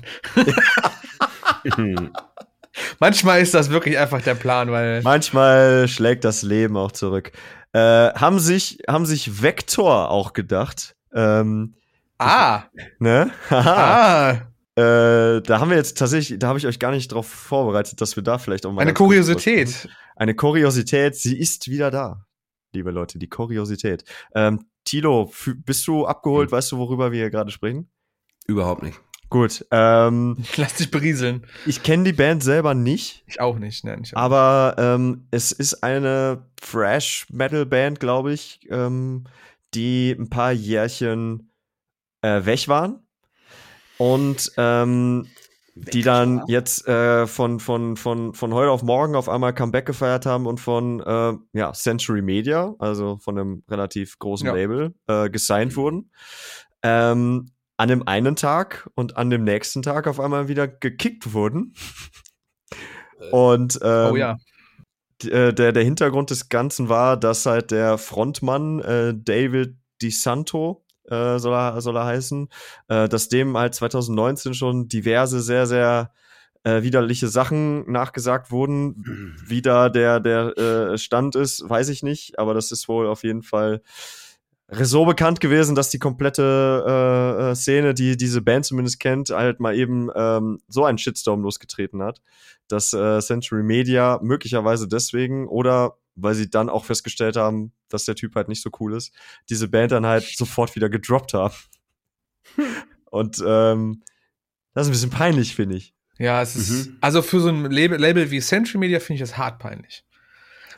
Manchmal ist das wirklich einfach der Plan, weil manchmal schlägt das Leben auch zurück. Haben sich Vector auch gedacht. Ne? Da haben wir jetzt tatsächlich, da habe ich euch gar nicht drauf vorbereitet, dass wir da vielleicht auch mal. Eine Kuriosität. Eine Kuriosität, sie ist wieder da, liebe Leute, die Kuriosität. Tilo, bist du abgeholt? Weißt du, worüber wir hier gerade sprechen? Überhaupt nicht. Gut. Lass dich berieseln. Ich kenne die Band selber nicht. Ich auch nicht, ne? Aber es ist eine Thrash-Metal-Band, glaube ich, die ein paar Jährchen weg waren. Und die dann jetzt von heute auf morgen auf einmal Comeback gefeiert haben und von Century Media, also von einem relativ großen Label, gesigned wurden. An dem einen Tag und an dem nächsten Tag auf einmal wieder gekickt wurden. Und der Hintergrund des Ganzen war, dass halt der Frontmann David DeSanto, soll er heißen, dass dem halt 2019 schon diverse sehr, sehr widerliche Sachen nachgesagt wurden. Wie da der Stand ist, weiß ich nicht, aber das ist wohl auf jeden Fall so bekannt gewesen, dass die komplette Szene, die diese Band zumindest kennt, halt mal eben so einen Shitstorm losgetreten hat, dass Century Media möglicherweise deswegen oder weil sie dann auch festgestellt haben, dass der Typ halt nicht so cool ist, diese Band dann halt sofort wieder gedroppt haben. Und das ist ein bisschen peinlich, finde ich. Ja, es ist, also für so ein Label wie Century Media finde ich das hart peinlich.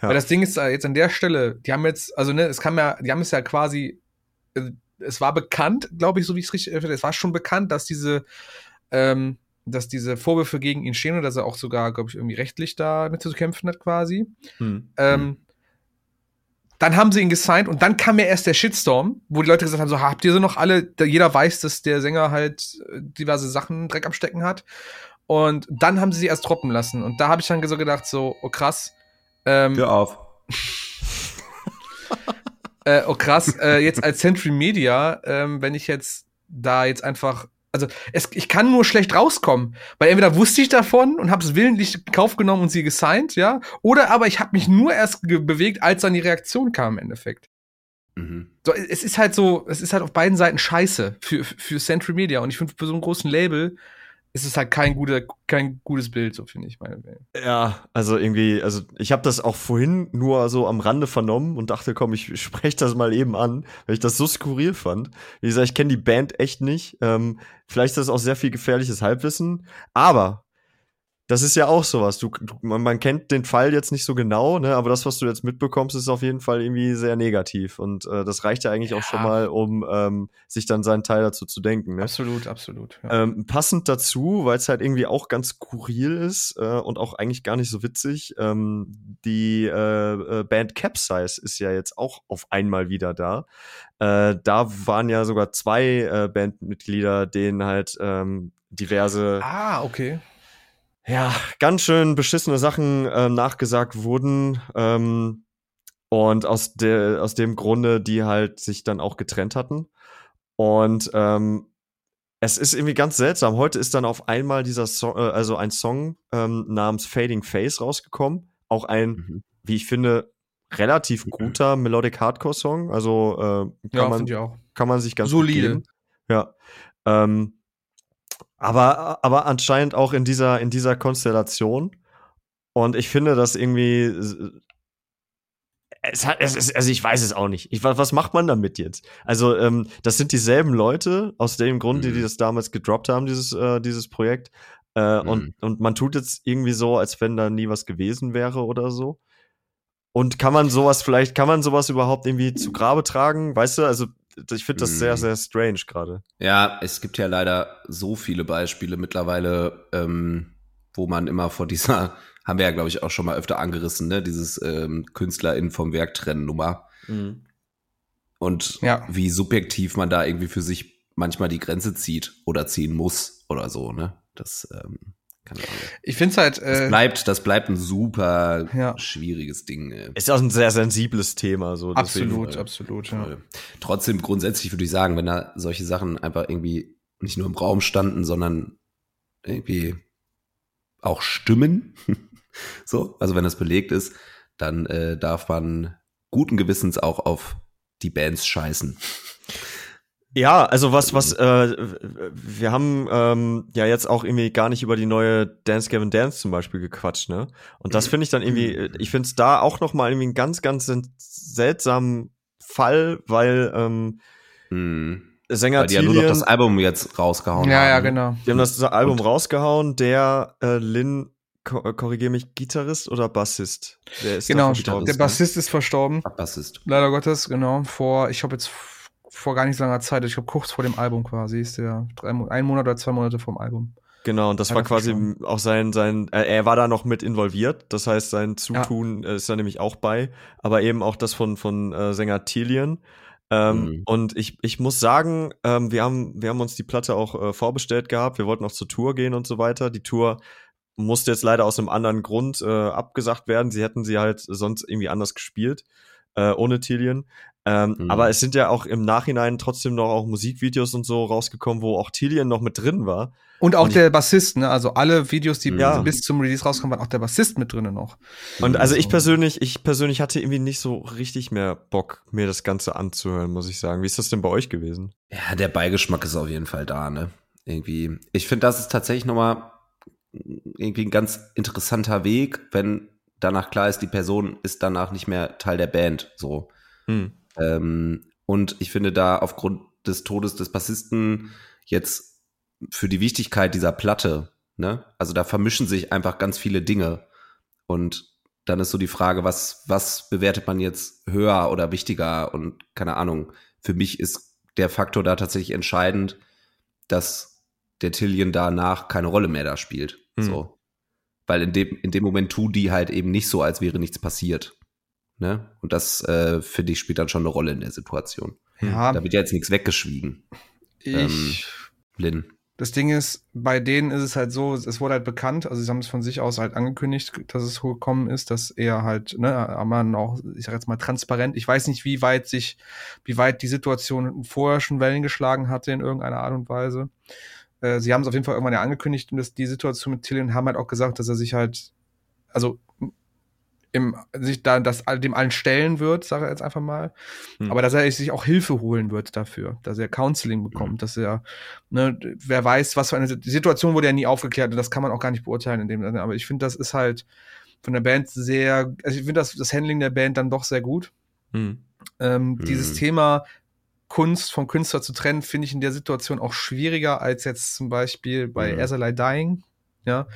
Ja. Weil das Ding ist jetzt an der Stelle, die haben jetzt, also ne, es kam ja, die haben es ja quasi, es war bekannt, glaube ich, so wie ich es richtig erinnere, es war schon bekannt, dass diese Vorwürfe gegen ihn stehen und dass er auch sogar, glaube ich, irgendwie rechtlich da mit zu kämpfen hat quasi. Dann haben sie ihn gesigned und dann kam ja erst der Shitstorm, wo die Leute gesagt haben, so, habt ihr sie noch alle? Jeder weiß, dass der Sänger halt diverse Sachen Dreck am Stecken hat. Und dann haben sie erst droppen lassen. Und da habe ich dann so gedacht, so, oh krass. Hör auf. Oh krass, jetzt als Century Media, wenn ich jetzt da jetzt einfach also ich kann nur schlecht rauskommen, weil entweder wusste ich davon und habe es willentlich in Kauf genommen und sie gesigned, ja, oder aber ich habe mich nur erst bewegt, als dann die Reaktion kam im Endeffekt. So, es ist halt auf beiden Seiten scheiße für Century Media und ich finde, für so einen großen Label ist es halt kein gutes Bild, so finde ich meine Welt. Ja, also irgendwie, also ich habe das auch vorhin nur so am Rande vernommen und dachte, komm, ich spreche das mal eben an, weil ich das so skurril fand. Wie gesagt, ich kenne die Band echt nicht. Vielleicht ist das auch sehr viel gefährliches Halbwissen, aber das ist ja auch sowas. Man kennt den Fall jetzt nicht so genau, ne? Aber das, was du jetzt mitbekommst, ist auf jeden Fall irgendwie sehr negativ. Und das reicht ja eigentlich auch schon mal, um sich dann seinen Teil dazu zu denken. Ne? Absolut, absolut. Ja. Passend dazu, weil es halt irgendwie auch ganz skurril ist und auch eigentlich gar nicht so witzig, die Band Capsize ist ja jetzt auch auf einmal wieder da. Da waren ja sogar zwei Bandmitglieder, denen halt diverse ja, ganz schön beschissene Sachen nachgesagt wurden und aus dem Grunde, die halt sich dann auch getrennt hatten. Und es ist irgendwie ganz seltsam. Heute ist dann auf einmal dieser ein Song namens Fading Face rausgekommen. Auch ein, wie ich finde, relativ guter Melodic Hardcore-Song. Also kann man sich ganz gut geben. Ja. Aber anscheinend auch in dieser Konstellation. Und ich finde, dass irgendwie also ich weiß es auch nicht. Was macht man damit jetzt? Also das sind dieselben Leute aus dem Grund, die das damals gedroppt haben, dieses Projekt. Und man tut jetzt irgendwie so, als wenn da nie was gewesen wäre oder so. Und kann man sowas überhaupt irgendwie zu Grabe tragen? Weißt du, also ich finde das sehr, sehr strange gerade. Ja, es gibt ja leider so viele Beispiele mittlerweile, wo man immer vor dieser, haben wir ja, glaube ich, auch schon mal öfter angerissen, ne? Dieses KünstlerInnen vom Werk trennen Nummer. Mhm. Und wie subjektiv man da irgendwie für sich manchmal die Grenze zieht oder ziehen muss oder so, ne? Das kann man auch. Ich finde es halt. Das bleibt ein super schwieriges Ding. Ist auch ein sehr sensibles Thema. So, absolut, deswegen, absolut. Ja. Trotzdem, grundsätzlich würde ich sagen, wenn da solche Sachen einfach irgendwie nicht nur im Raum standen, sondern irgendwie auch stimmen. So, also wenn das belegt ist, dann darf man guten Gewissens auch auf die Bands scheißen. Ja, also wir haben ja jetzt auch irgendwie gar nicht über die neue Dance Gavin Dance zum Beispiel gequatscht, ne? Und das finde ich dann irgendwie, ich finde es da auch nochmal irgendwie einen ganz, ganz seltsamen Fall, weil Sänger Tilian. Die haben nur noch das Album jetzt rausgehauen. Ja, haben. Ja, genau. Die haben das Album rausgehauen, der Lin, korrigiere mich, Gitarrist oder Bassist? Der ist verstorben. Der Bassist ist verstorben. Bassist. Leider Gottes, genau. Vor gar nicht so langer Zeit, ich glaube kurz vor dem Album quasi, ist der 1 Monat oder 2 Monate vom Album. Genau, und das war quasi auch sein, er war da noch mit involviert, das heißt sein Zutun ist da nämlich auch bei, aber eben auch das von Sänger Tilian. Und ich muss sagen, wir haben uns die Platte auch vorbestellt gehabt, wir wollten auch zur Tour gehen und so weiter. Die Tour musste jetzt leider aus einem anderen Grund abgesagt werden, sie hätten sie halt sonst irgendwie anders gespielt, ohne Tilian. Aber es sind ja auch im Nachhinein trotzdem noch auch Musikvideos und so rausgekommen, wo auch Tilian noch mit drin war. Und auch der Bassist, ne? Also alle Videos, die bis zum Release rauskamen, waren auch der Bassist mit drin noch. Und also ich persönlich hatte irgendwie nicht so richtig mehr Bock, mir das Ganze anzuhören, muss ich sagen. Wie ist das denn bei euch gewesen? Ja, der Beigeschmack ist auf jeden Fall da, ne? Irgendwie. Ich finde, das ist tatsächlich nochmal irgendwie ein ganz interessanter Weg, wenn danach klar ist, die Person ist danach nicht mehr Teil der Band, so. Hm. Und ich finde da aufgrund des Todes des Bassisten jetzt für die Wichtigkeit dieser Platte, ne? Also da vermischen sich einfach ganz viele Dinge. Und dann ist so die Frage, was bewertet man jetzt höher oder wichtiger? Und keine Ahnung. Für mich ist der Faktor da tatsächlich entscheidend, dass der Tilian danach keine Rolle mehr da spielt. Hm. So. Weil in dem Moment tun die halt eben nicht so, als wäre nichts passiert. Ne? Und das, finde ich, spielt dann schon eine Rolle in der Situation. Ja. Da wird ja jetzt nichts weggeschwiegen. Lin. Das Ding ist, bei denen ist es halt so, es wurde halt bekannt, also sie haben es von sich aus halt angekündigt, dass es so gekommen ist, dass er halt, ne, man auch, ich sag jetzt mal transparent, ich weiß nicht, wie weit die Situation vorher schon Wellen geschlagen hatte in irgendeiner Art und Weise. Sie haben es auf jeden Fall irgendwann ja angekündigt und dass die Situation mit Tilian haben halt auch gesagt, dass er sich halt, also sich da dem allen stellen wird, sage ich jetzt einfach mal, aber dass er sich auch Hilfe holen wird dafür, dass er Counseling bekommt, dass er, ne, wer weiß, was für eine Situation wurde ja nie aufgeklärt und das kann man auch gar nicht beurteilen in dem Sinne, aber ich finde, das ist halt von der Band sehr, also ich finde das Handling der Band dann doch sehr gut. Dieses Thema Kunst vom Künstler zu trennen, finde ich in der Situation auch schwieriger als jetzt zum Beispiel bei As I Lie Dying. Ja,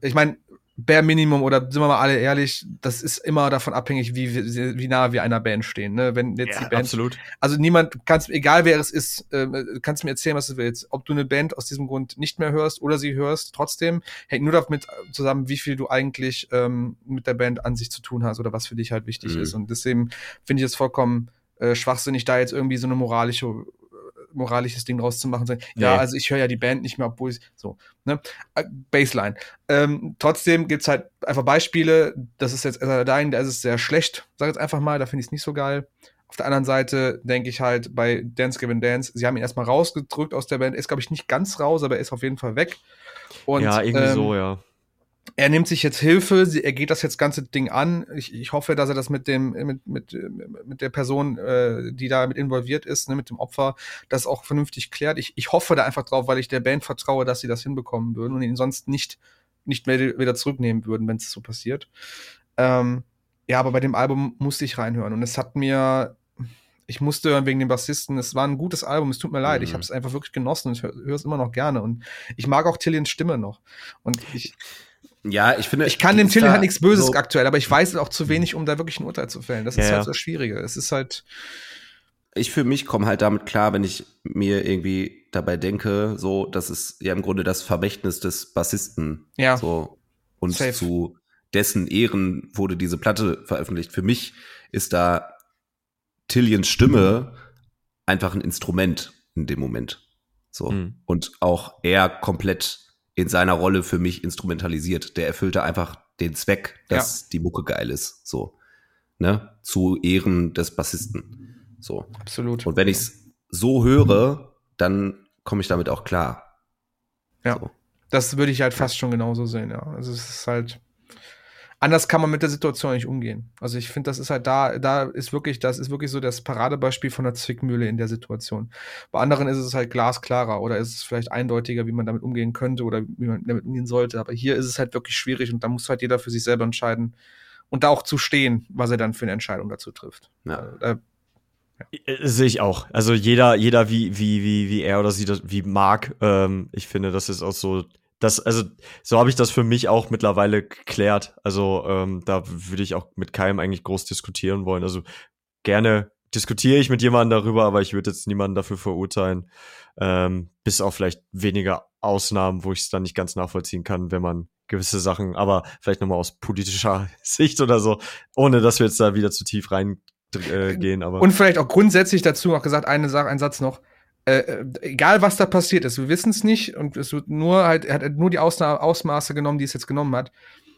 ich meine, Bare Minimum, oder sind wir mal alle ehrlich, das ist immer davon abhängig, wie nah wir einer Band stehen. Ne? Wenn jetzt die Band, absolut. Also niemand, kannst, egal wer es ist, kannst du mir erzählen, was du willst. Ob du eine Band aus diesem Grund nicht mehr hörst oder sie hörst, trotzdem hängt nur damit zusammen, wie viel du eigentlich mit der Band an sich zu tun hast oder was für dich halt wichtig ist. Und deswegen finde ich es vollkommen schwachsinnig, da jetzt irgendwie so eine moralisches Ding rauszumachen und sagen, also ich höre ja die Band nicht mehr, obwohl ich so, ne? Baseline. Trotzdem gibt's halt einfach Beispiele, das ist jetzt da ist es sehr schlecht, sag jetzt einfach mal, da finde ich es nicht so geil. Auf der anderen Seite denke ich halt bei Dance Gavin Dance, sie haben ihn erstmal rausgedrückt aus der Band, ist glaube ich nicht ganz raus, aber er ist auf jeden Fall weg. Und, ja, irgendwie so, ja. Er nimmt sich jetzt Hilfe, er geht das jetzt ganze Ding an. Ich hoffe, dass er das mit der Person, die da mit involviert ist, ne, mit dem Opfer, das auch vernünftig klärt. Ich hoffe da einfach drauf, weil ich der Band vertraue, dass sie das hinbekommen würden und ihn sonst nicht mehr wieder zurücknehmen würden, wenn es so passiert. Ja, aber bei dem Album musste ich reinhören und ich musste hören wegen dem Bassisten. Es war ein gutes Album, es tut mir leid. Ich habe es einfach wirklich genossen und ich höre es immer noch gerne und ich mag auch Tilians Stimme noch. Und ich finde, ich kann dem Tilian halt nichts Böses so aktuell, aber ich weiß auch zu wenig, um da wirklich ein Urteil zu fällen. Das ist halt das Schwierige. Es ist halt. Ich für mich komme halt damit klar, wenn ich mir irgendwie dabei denke, so, das ist ja im Grunde das Vermächtnis des Bassisten. Ja. So. Und safe. Zu dessen Ehren wurde diese Platte veröffentlicht. Für mich ist da Tilians Stimme einfach ein Instrument in dem Moment. So. Und auch er komplett in seiner Rolle für mich instrumentalisiert. Der erfüllte einfach den Zweck, dass die Mucke geil ist. So. Ne? Zu Ehren des Bassisten. So. Absolut. Und wenn ich es so höre, dann komme ich damit auch klar. Ja. So. Das würde ich halt fast schon genauso sehen, ja. Also es ist halt. Anders kann man mit der Situation nicht umgehen. Also ich finde, das ist halt das ist wirklich so das Paradebeispiel von der Zwickmühle in der Situation. Bei anderen ist es halt glasklarer oder ist es vielleicht eindeutiger, wie man damit umgehen könnte oder wie man damit umgehen sollte. Aber hier ist es halt wirklich schwierig und da muss halt jeder für sich selber entscheiden und da auch zu stehen, was er dann für eine Entscheidung dazu trifft. Ja. Sehe ich auch. Also jeder wie er oder sie das wie mag. Ich finde, das ist auch so. So habe ich das für mich auch mittlerweile geklärt. Also da würde ich auch mit keinem eigentlich groß diskutieren wollen. Also gerne diskutiere ich mit jemandem darüber, aber ich würde jetzt niemanden dafür verurteilen. Bis auf vielleicht weniger Ausnahmen, wo ich es dann nicht ganz nachvollziehen kann, wenn man gewisse Sachen, aber vielleicht nochmal aus politischer Sicht oder so, ohne dass wir jetzt da wieder zu tief reingehen. Und vielleicht auch grundsätzlich dazu auch gesagt, eine Sache, ein Satz noch. Egal, was da passiert ist, wir wissen es nicht und es wird er hat nur die Ausmaße genommen, die es jetzt genommen hat.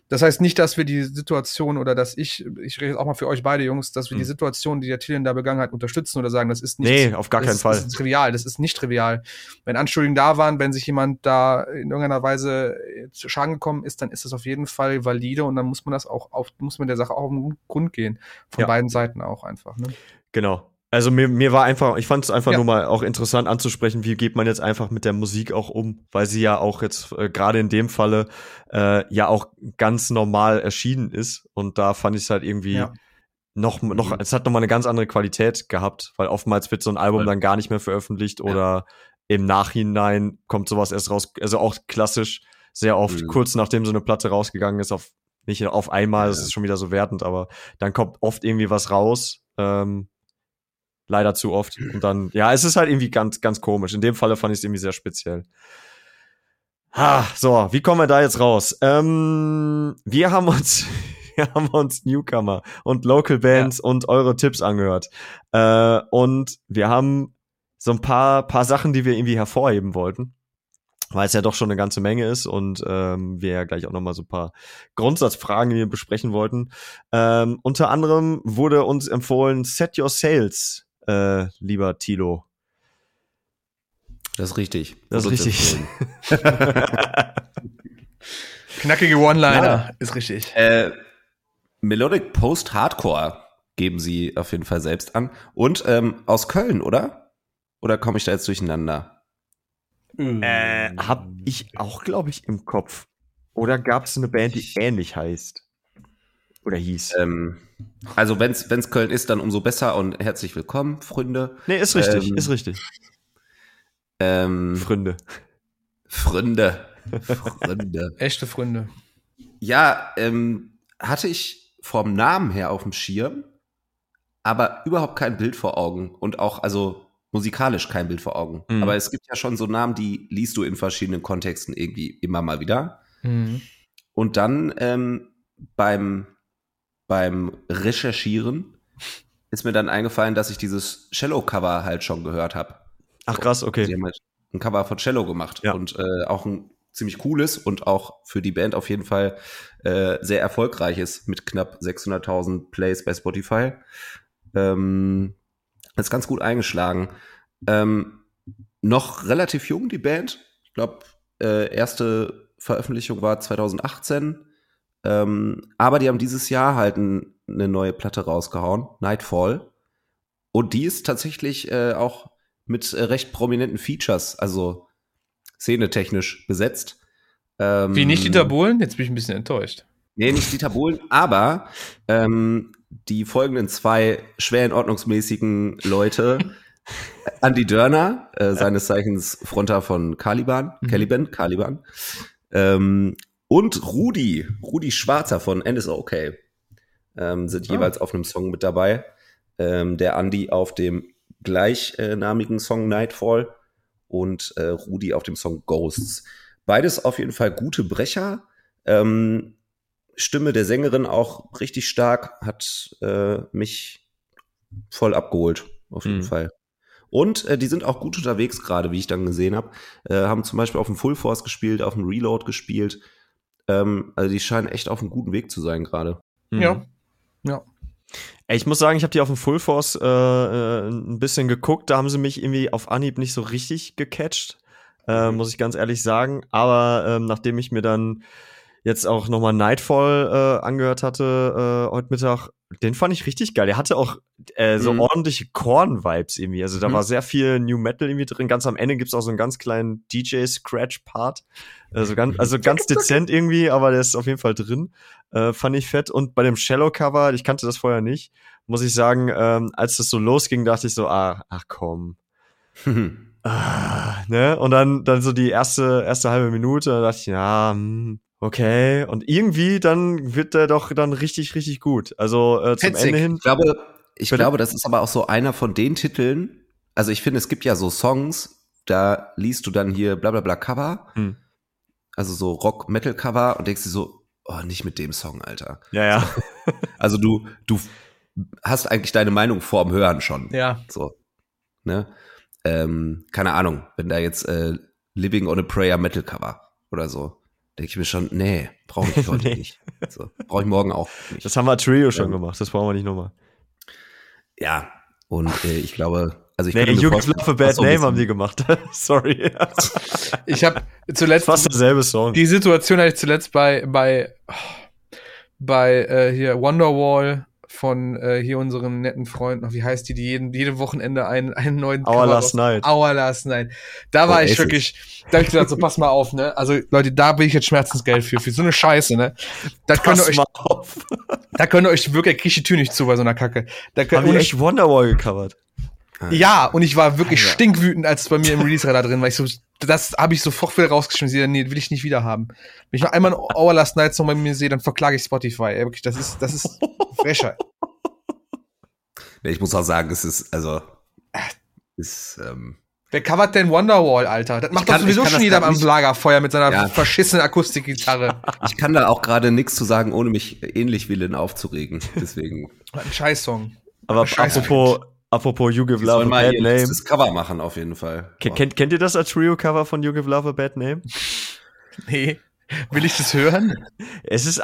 Das heißt nicht, dass wir die Situation oder dass ich rede jetzt auch mal für euch beide Jungs, dass wir die Situation, die der Tilian da begangen hat, unterstützen oder sagen, das ist nicht. Nee, auf gar keinen Fall. Das ist trivial, das ist nicht trivial. Wenn Anschuldigungen da waren, wenn sich jemand da in irgendeiner Weise zu Schaden gekommen ist, dann ist das auf jeden Fall valide und dann muss man das auch muss man der Sache auch auf den Grund gehen. Von beiden Seiten auch einfach. Ne? Genau. Also mir war einfach, ich fand es einfach nur mal auch interessant anzusprechen, wie geht man jetzt einfach mit der Musik auch um, weil sie ja auch jetzt gerade in dem Falle ja auch ganz normal erschienen ist und da fand ich es halt irgendwie noch, es hat nochmal eine ganz andere Qualität gehabt, weil oftmals wird so ein Album dann gar nicht mehr veröffentlicht oder im Nachhinein kommt sowas erst raus, also auch klassisch sehr oft kurz nachdem so eine Platte rausgegangen ist, nicht auf einmal, das ist schon wieder so wertend, aber dann kommt oft irgendwie was raus, leider zu oft. Und dann, es ist halt irgendwie ganz, ganz komisch. In dem Falle fand ich es irgendwie sehr speziell. So, wie kommen wir da jetzt raus? Wir haben uns Newcomer und Local Bands und eure Tipps angehört. Und wir haben so ein paar Sachen, die wir irgendwie hervorheben wollten, weil es ja doch schon eine ganze Menge ist und wir ja gleich auch noch mal so ein paar Grundsatzfragen, die wir besprechen wollten. Unter anderem wurde uns empfohlen Set Your Sails. Lieber Tilo. Das ist richtig. Knackige One-Liner. Ja. Ist richtig. Melodic Post-Hardcore geben sie auf jeden Fall selbst an. Und aus Köln, oder? Oder komme ich da jetzt durcheinander? Hab ich auch, glaube ich, im Kopf. Oder gab es eine Band, die ähnlich heißt? Oder hieß. Also wenn's Köln ist, dann umso besser und herzlich willkommen, Freunde. Nee, ist richtig, ist richtig. Freunde. Echte Freunde. Ja, hatte ich vom Namen her auf dem Schirm, aber überhaupt kein Bild vor Augen und auch, also musikalisch kein Bild vor Augen. Mhm. Aber es gibt ja schon so Namen, die liest du in verschiedenen Kontexten irgendwie immer mal wieder. Mhm. Und dann, beim Recherchieren ist mir dann eingefallen, dass ich dieses Cello-Cover halt schon gehört habe. Ach krass, okay. Sie haben halt ein Cover von Cello gemacht und auch ein ziemlich cooles und auch für die Band auf jeden Fall sehr erfolgreiches mit knapp 600.000 Plays bei Spotify. Ist ganz gut eingeschlagen. Noch relativ jung, die Band. Ich glaube, erste Veröffentlichung war 2018. Aber die haben dieses Jahr halt eine neue Platte rausgehauen, Nightfall. Und die ist tatsächlich auch mit recht prominenten Features, also szenetechnisch besetzt. Wie, nicht Dieter Bohlen? Jetzt bin ich ein bisschen enttäuscht. Nee, nicht Dieter Bohlen, aber die folgenden zwei schwer inordnungsmäßigen Leute, Andy Dörner, seines Zeichens Fronter von Caliban, Caliban, und Rudi Schwarzer von And Is OK, sind jeweils auf einem Song mit dabei. Der Andy auf dem gleichnamigen Song Nightfall und Rudi auf dem Song Ghosts. Beides auf jeden Fall gute Brecher. Stimme der Sängerin auch richtig stark, hat mich voll abgeholt, auf jeden Fall. Und die sind auch gut unterwegs gerade, wie ich dann gesehen habe. Haben zum Beispiel auf dem Full Force gespielt, auf dem Reload gespielt. Also die scheinen echt auf einem guten Weg zu sein gerade. Ja. Ey, ich muss sagen, ich habe die auf dem Full Force ein bisschen geguckt. Da haben sie mich irgendwie auf Anhieb nicht so richtig gecatcht. Muss ich ganz ehrlich sagen. Aber nachdem ich mir dann jetzt auch nochmal Nightfall angehört hatte heute Mittag, den fand ich richtig geil. Der hatte auch so ordentliche Korn-Vibes irgendwie. Also da war sehr viel New Metal irgendwie drin. Ganz am Ende gibt's auch so einen ganz kleinen DJ-Scratch-Part. Also ganz dezent irgendwie, aber der ist auf jeden Fall drin. Fand ich fett. Und bei dem Shallow-Cover, ich kannte das vorher nicht, muss ich sagen, als das so losging, dachte ich so, ach komm. Ne? Und dann so die erste halbe Minute, da dachte ich, okay, und irgendwie dann wird der doch dann richtig, richtig gut. Also zum Ende hin. Ich glaube, das ist aber auch so einer von den Titeln. Also ich finde, es gibt ja so Songs, da liest du dann hier blablabla Cover, also so Rock-Metal-Cover und denkst dir so, nicht mit dem Song, Alter. Ja. Also du hast eigentlich deine Meinung vorm Hören schon. Ja. So, ne? Keine Ahnung, wenn da jetzt Living on a Prayer Metal-Cover oder so. Denke ich mir schon, nee, brauche ich heute nicht. So, brauche ich morgen auch nicht. Das haben wir Trio schon gemacht, das brauchen wir nicht nochmal. Ja, und ich glaube, also ich bin Love Bad Name haben die gemacht. Sorry. Ich habe zuletzt fast derselbe Song. Die Situation hatte ich zuletzt bei hier Wonderwall von hier unseren netten Freunden, wie heißt die jede Wochenende einen neuen Cover Our Last Night. Da war ich wirklich, da habe ich gesagt, so pass mal auf, ne? Also Leute, da bin ich jetzt Schmerzensgeld für so eine Scheiße, ne? Da könnt ihr euch wirklich, kriegt die Tür nicht zu bei so einer Kacke. Haben die echt Wonderwall gecovert? Ja, und ich war wirklich stinkwütend, als es bei mir im Release-Radar drin war. Ich so, das habe ich sofort wieder rausgeschmissen. Nee, will ich nicht wieder haben. Wenn ich noch einmal einen Our Last Night Song bei mir sehe, dann verklage ich Spotify. Wirklich, das ist Frechheit. Ich muss auch sagen, es ist, wer covert denn Wonderwall, Alter? Das macht doch sowieso schon jeder am Lagerfeuer mit seiner verschissenen Akustikgitarre. Ich kann da auch gerade nichts zu sagen, ohne mich ähnlich wie Lynn aufzuregen. Deswegen. Ein Scheiß-Song. Aber apropos You Give Love a Bad Name. Das Cover machen auf jeden Fall. Kennt ihr das als Trio-Cover von You Give Love a Bad Name? Nee. Will ich das hören? Es ist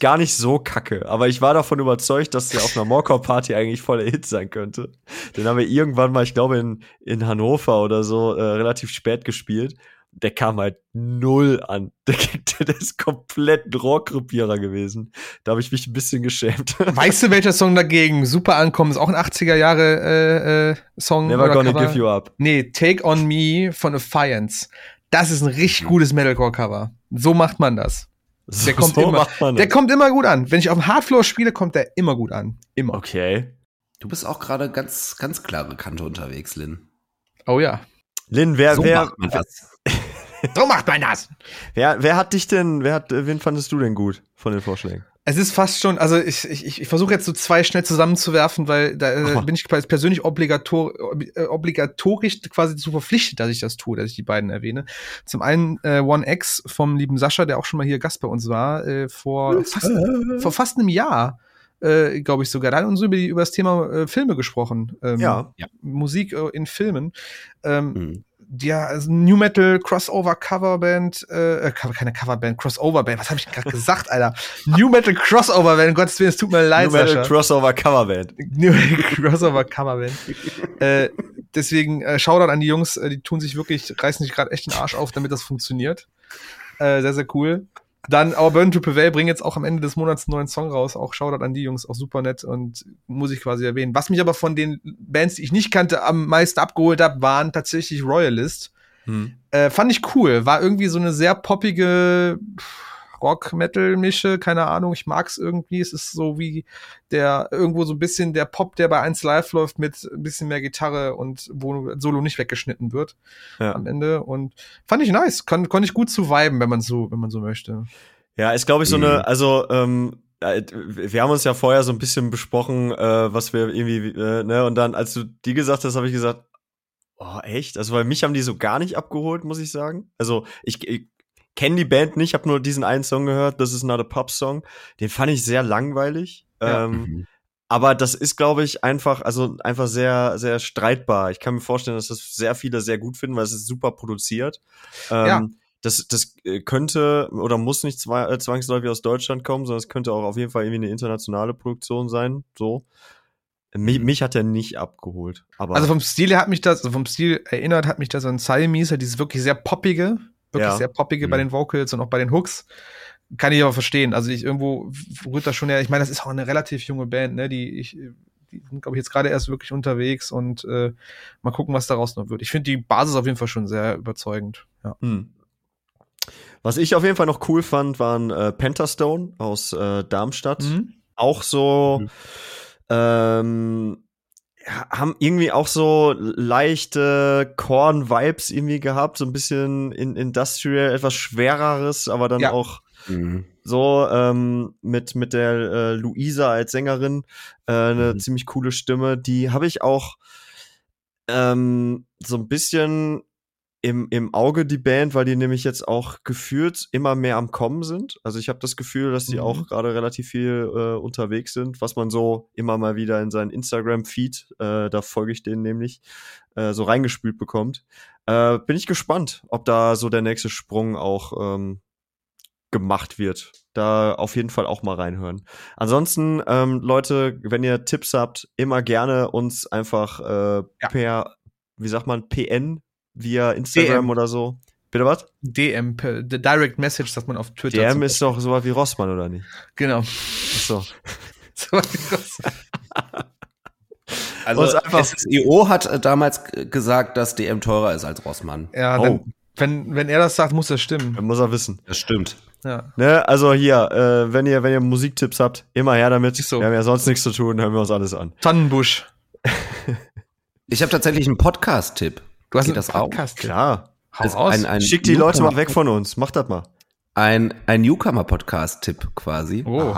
gar nicht so kacke, aber ich war davon überzeugt, dass der auf einer Morecore-Party eigentlich voller Hit sein könnte. Den haben wir irgendwann mal, ich glaube, in Hannover oder so, relativ spät gespielt. Der kam halt null an. Der ist komplett ein Rohrkrepierer gewesen. Da habe ich mich ein bisschen geschämt. Weißt du, welcher Song dagegen super ankommt? Ist auch ein 80er-Jahre-Song. Never oder Gonna Cover? Give You Up. Nee, Take On Me von Affiance. Das ist ein richtig gutes Metalcore-Cover. So macht man das. Der kommt immer gut an. Wenn ich auf dem Hardfloor spiele, kommt der immer gut an. Immer. Okay. Du bist auch gerade ganz, ganz klare Kante unterwegs, Lynn. Oh ja. Lynn, so macht man das! Wer hat dich denn, wen fandest du denn gut von den Vorschlägen? Es ist fast schon, also ich versuche jetzt so zwei schnell zusammenzuwerfen, weil da bin ich persönlich obligatorisch quasi dazu verpflichtet, dass ich das tue, dass ich die beiden erwähne. Zum einen One X vom lieben Sascha, der auch schon mal hier Gast bei uns war, vor fast einem Jahr. Glaube ich sogar. Da haben uns über das Thema Filme gesprochen. Musik in Filmen. Ja, also New Metal, Crossover-Coverband. Was habe ich gerade gesagt, Alter? New Metal, Crossover-Band, um Gottes Willen, es tut mir leid, New Metal, Sascha. New Metal, Crossover-Coverband. Deswegen, Shoutout an die Jungs, die reißen sich gerade echt den Arsch auf, damit das funktioniert. Sehr, sehr cool. Dann Our Burn to Prevail bringen jetzt auch am Ende des Monats einen neuen Song raus. Auch Shoutout an die Jungs, auch super nett und muss ich quasi erwähnen. Was mich aber von den Bands, die ich nicht kannte, am meisten abgeholt habe, waren tatsächlich Royalist. Fand ich cool. War irgendwie so eine sehr poppige Rock-Metal-Mische, keine Ahnung, ich mag's irgendwie. Es ist so wie der, irgendwo so ein bisschen der Pop, der bei 1 Live läuft, mit ein bisschen mehr Gitarre und wo Solo nicht weggeschnitten wird am Ende. Und fand ich nice. Konnte ich gut zu viben, wenn man so möchte. Ja, ist, glaube ich, so eine, also, wir haben uns ja vorher so ein bisschen besprochen, was wir irgendwie, ne, und dann, als du die gesagt hast, habe ich gesagt, oh, echt? Also, bei mich haben die so gar nicht abgeholt, muss ich sagen. Also, ich kenne die Band nicht, habe nur diesen einen Song gehört, das ist Not a Pop Song. Den fand ich sehr langweilig. Ja. Aber das ist, glaube ich, einfach sehr, sehr streitbar. Ich kann mir vorstellen, dass das sehr viele sehr gut finden, weil es ist super produziert. Ja. Das könnte oder muss nicht zwangsläufig aus Deutschland kommen, sondern es könnte auch auf jeden Fall irgendwie eine internationale Produktion sein. So. Mich hat er nicht abgeholt. Aber also vom Stil erinnert hat mich das an Siamese, dieses wirklich sehr poppige. Wirklich sehr poppige bei den Vocals und auch bei den Hooks. Kann ich aber verstehen. Also irgendwo rührt das schon her. Ich meine, das ist auch eine relativ junge Band, ne? Die sind, glaube ich, jetzt gerade erst wirklich unterwegs und mal gucken, was daraus noch wird. Ich finde die Basis auf jeden Fall schon sehr überzeugend. Ja. Was ich auf jeden Fall noch cool fand, waren Pentastone aus Darmstadt. Auch so haben irgendwie auch so leichte Korn-Vibes irgendwie gehabt, so ein bisschen industrial, etwas Schwereres, aber dann auch so mit der Luisa als Sängerin eine ziemlich coole Stimme. Die habe ich auch so ein bisschen im Auge, die Band, weil die nämlich jetzt auch gefühlt immer mehr am Kommen sind. Also ich habe das Gefühl, dass die auch gerade relativ viel unterwegs sind, was man so immer mal wieder in seinen Instagram-Feed, da folge ich denen nämlich, so reingespült bekommt. Bin ich gespannt, ob da so der nächste Sprung auch gemacht wird. Da auf jeden Fall auch mal reinhören. Ansonsten, Leute, wenn ihr Tipps habt, immer gerne uns einfach per, wie sagt man, PN, via Instagram DM. Oder so. Bitte was? DM, Direct Message, sagt man auf Twitter. DM ist doch sowas wie Rossmann, oder nicht? Genau. Ach so. Sowas wie Rossmann. Also SSIO hat damals gesagt, dass DM teurer ist als Rossmann. Ja, wenn er das sagt, muss das stimmen. Dann muss er wissen. Das stimmt. Ja. Ne? Also hier, wenn ihr Musiktipps habt, immer her damit. So. Wir haben ja sonst nichts zu tun, hören wir uns alles an. Tannenbusch. Ich habe tatsächlich einen Podcast-Tipp. Du hast das auch? Klar. Also schick die Leute mal weg von uns. Mach das mal. Ein Newcomer-Podcast-Tipp quasi. Oh.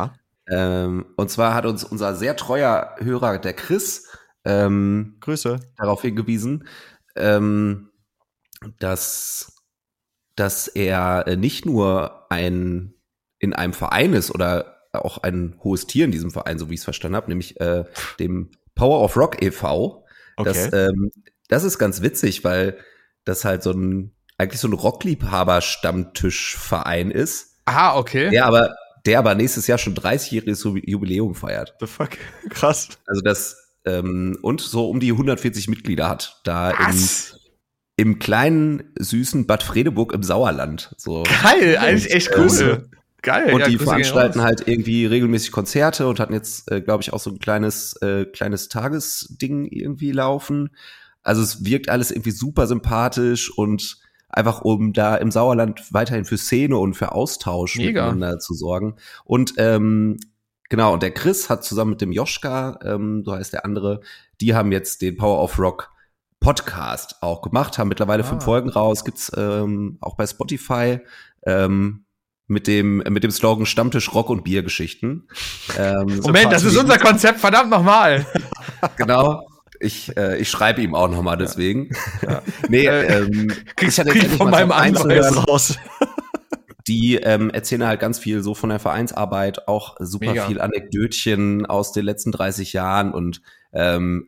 Und zwar hat uns unser sehr treuer Hörer, der Chris, Grüße, darauf hingewiesen, dass er nicht nur in einem Verein ist oder auch ein hohes Tier in diesem Verein, so wie ich es verstanden habe, nämlich dem Power of Rock e.V. Okay. Das ist ganz witzig, weil das halt eigentlich so ein Rockliebhaber-Stammtischverein ist. Ah, okay. Der aber nächstes Jahr schon 30-jähriges Jubiläum feiert. The fuck? Krass. Also das, und so um die 140 Mitglieder hat. Da im kleinen, süßen Bad Fredeburg im Sauerland. So. Geil, eigentlich echt cool. Geil. Und ja, die veranstalten halt irgendwie regelmäßig Konzerte und hatten jetzt, glaube ich, auch so ein kleines Tagesding irgendwie laufen. Also es wirkt alles irgendwie super sympathisch und einfach, um da im Sauerland weiterhin für Szene und für Austausch miteinander zu sorgen. Und und der Chris hat zusammen mit dem Joschka, so heißt der andere, die haben jetzt den Power of Rock Podcast auch gemacht, haben mittlerweile 5 Folgen raus, gibt's auch bei Spotify, mit dem Slogan Stammtisch Rock und Biergeschichten. Moment, das ist unser Konzept, verdammt nochmal. Genau. Ich schreibe ihm auch nochmal deswegen. Ja. Nee, ich hatte jetzt von meinem Anwalt raus. Die erzählen halt ganz viel so von der Vereinsarbeit, auch super viel Anekdötchen aus den letzten 30 Jahren und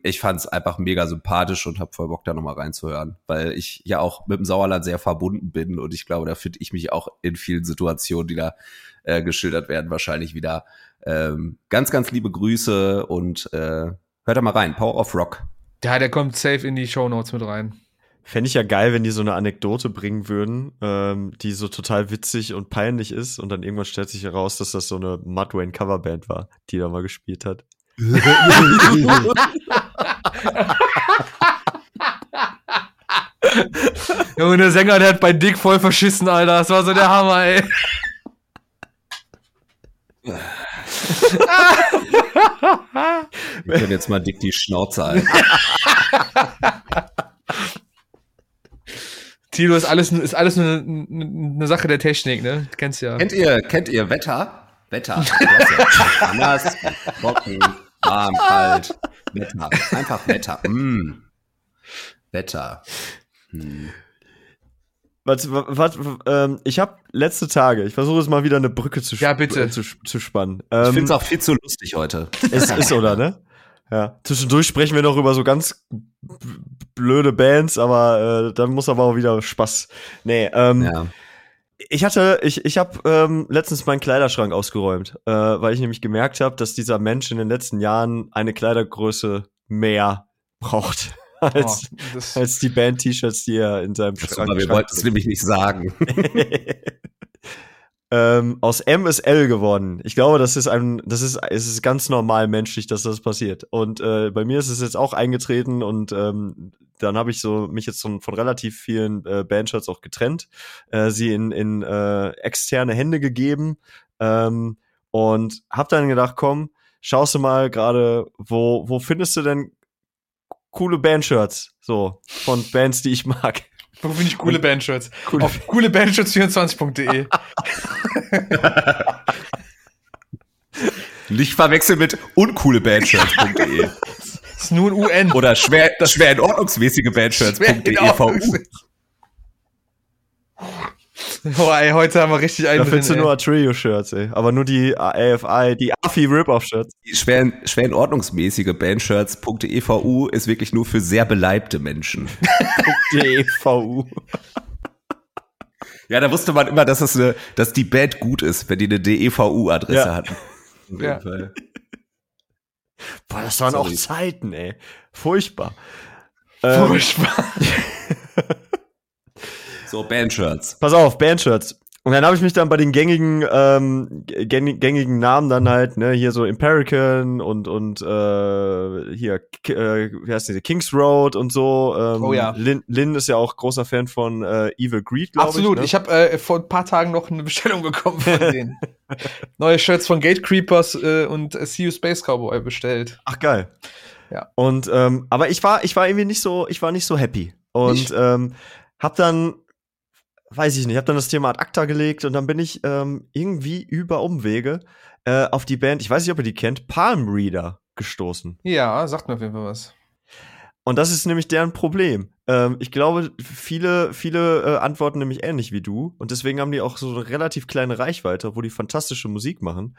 ich fand es einfach mega sympathisch und habe voll Bock, da nochmal reinzuhören, weil ich ja auch mit dem Sauerland sehr verbunden bin und ich glaube, da finde ich mich auch in vielen Situationen, die da geschildert werden, wahrscheinlich wieder. Ganz, ganz liebe Grüße und hört da mal rein, Power of Rock. Ja, der kommt safe in die Shownotes mit rein. Fände ich ja geil, wenn die so eine Anekdote bringen würden, die so total witzig und peinlich ist. Und dann irgendwann stellt sich heraus, dass das so eine Mud Wayne Coverband war, die da mal gespielt hat. Junge, der Sänger, der hat bei Dick voll verschissen, Alter. Das war so der Hammer, ey. Wir können jetzt mal Dick die Schnauze halten. Tilo, ist alles nur eine Sache der Technik, ne? Du kennst ja. Kennt ihr Wetter? Wetter. Nass, trocken, warm, kalt. Wetter. Einfach Wetter. Mm. Wetter. Hm. Was, ich habe letzte Tage, ich versuche es mal wieder eine Brücke zu spannen. Ich finde es auch viel zu lustig heute. Ist oder, ne? Ja. Zwischendurch sprechen wir noch über so ganz blöde Bands, aber dann muss aber auch wieder Spaß. Nee, ja. Ich habe letztens meinen Kleiderschrank ausgeräumt, weil ich nämlich gemerkt habe, dass dieser Mensch in den letzten Jahren eine Kleidergröße mehr braucht. Als die Band-T-Shirts, die er in seinem Schrank hat. Wir wollten es nämlich nicht sagen. Aus M ist L geworden. Ich glaube, es ist ganz normal menschlich, dass das passiert. Und bei mir ist es jetzt auch eingetreten und dann habe ich mich jetzt von relativ vielen Bandshirts auch getrennt, sie in externe Hände gegeben und habe dann gedacht, komm, schaust du mal gerade, wo findest du denn coole Bandshirts, so, von Bands, die ich mag. Wo finde ich coole Bandshirts? Auf coolebandshirts24.de. Nicht verwechseln mit uncoolebandshirts.de. Ist nur ein UN. Oder schwer in ordnungsmäßige Bandshirts.de. Boah, ey, heute haben wir richtig einen. Da findest du nur Atrio-Shirts, ey. Aber nur die AFI, die AFI-Rip-Off-Shirts. Schwer in ordnungsmäßige Bandshirts.evu ist wirklich nur für sehr beleibte Menschen. .evu. Ja, da wusste man immer, dass die Band gut ist, wenn die eine DEVU-Adresse hatten. Auf jeden Fall. Boah, das waren auch Zeiten, ey. Furchtbar. Furchtbar. So, Bandshirts. Pass auf, Bandshirts. Und dann habe ich mich dann bei den gängigen Namen dann halt, ne, hier so Imperican und hier, wie heißt diese, Kings Road und so. Oh ja. Lin ist ja auch großer Fan von Evil Greed, glaube ich. Absolut, ich habe vor ein paar Tagen noch eine Bestellung bekommen von denen. Neue Shirts von Gatecreepers und See You Space Cowboy bestellt. Ach, geil. Ja. Und, aber ich war irgendwie nicht so happy. Und, hab dann das Thema ad acta gelegt und dann bin ich irgendwie über Umwege auf die Band, ich weiß nicht, ob ihr die kennt, Palm Reader gestoßen. Ja, sagt mir auf jeden Fall was. Und das ist nämlich deren Problem. Ich glaube, viele antworten nämlich ähnlich wie du und deswegen haben die auch so eine relativ kleine Reichweite, obwohl die fantastische Musik machen.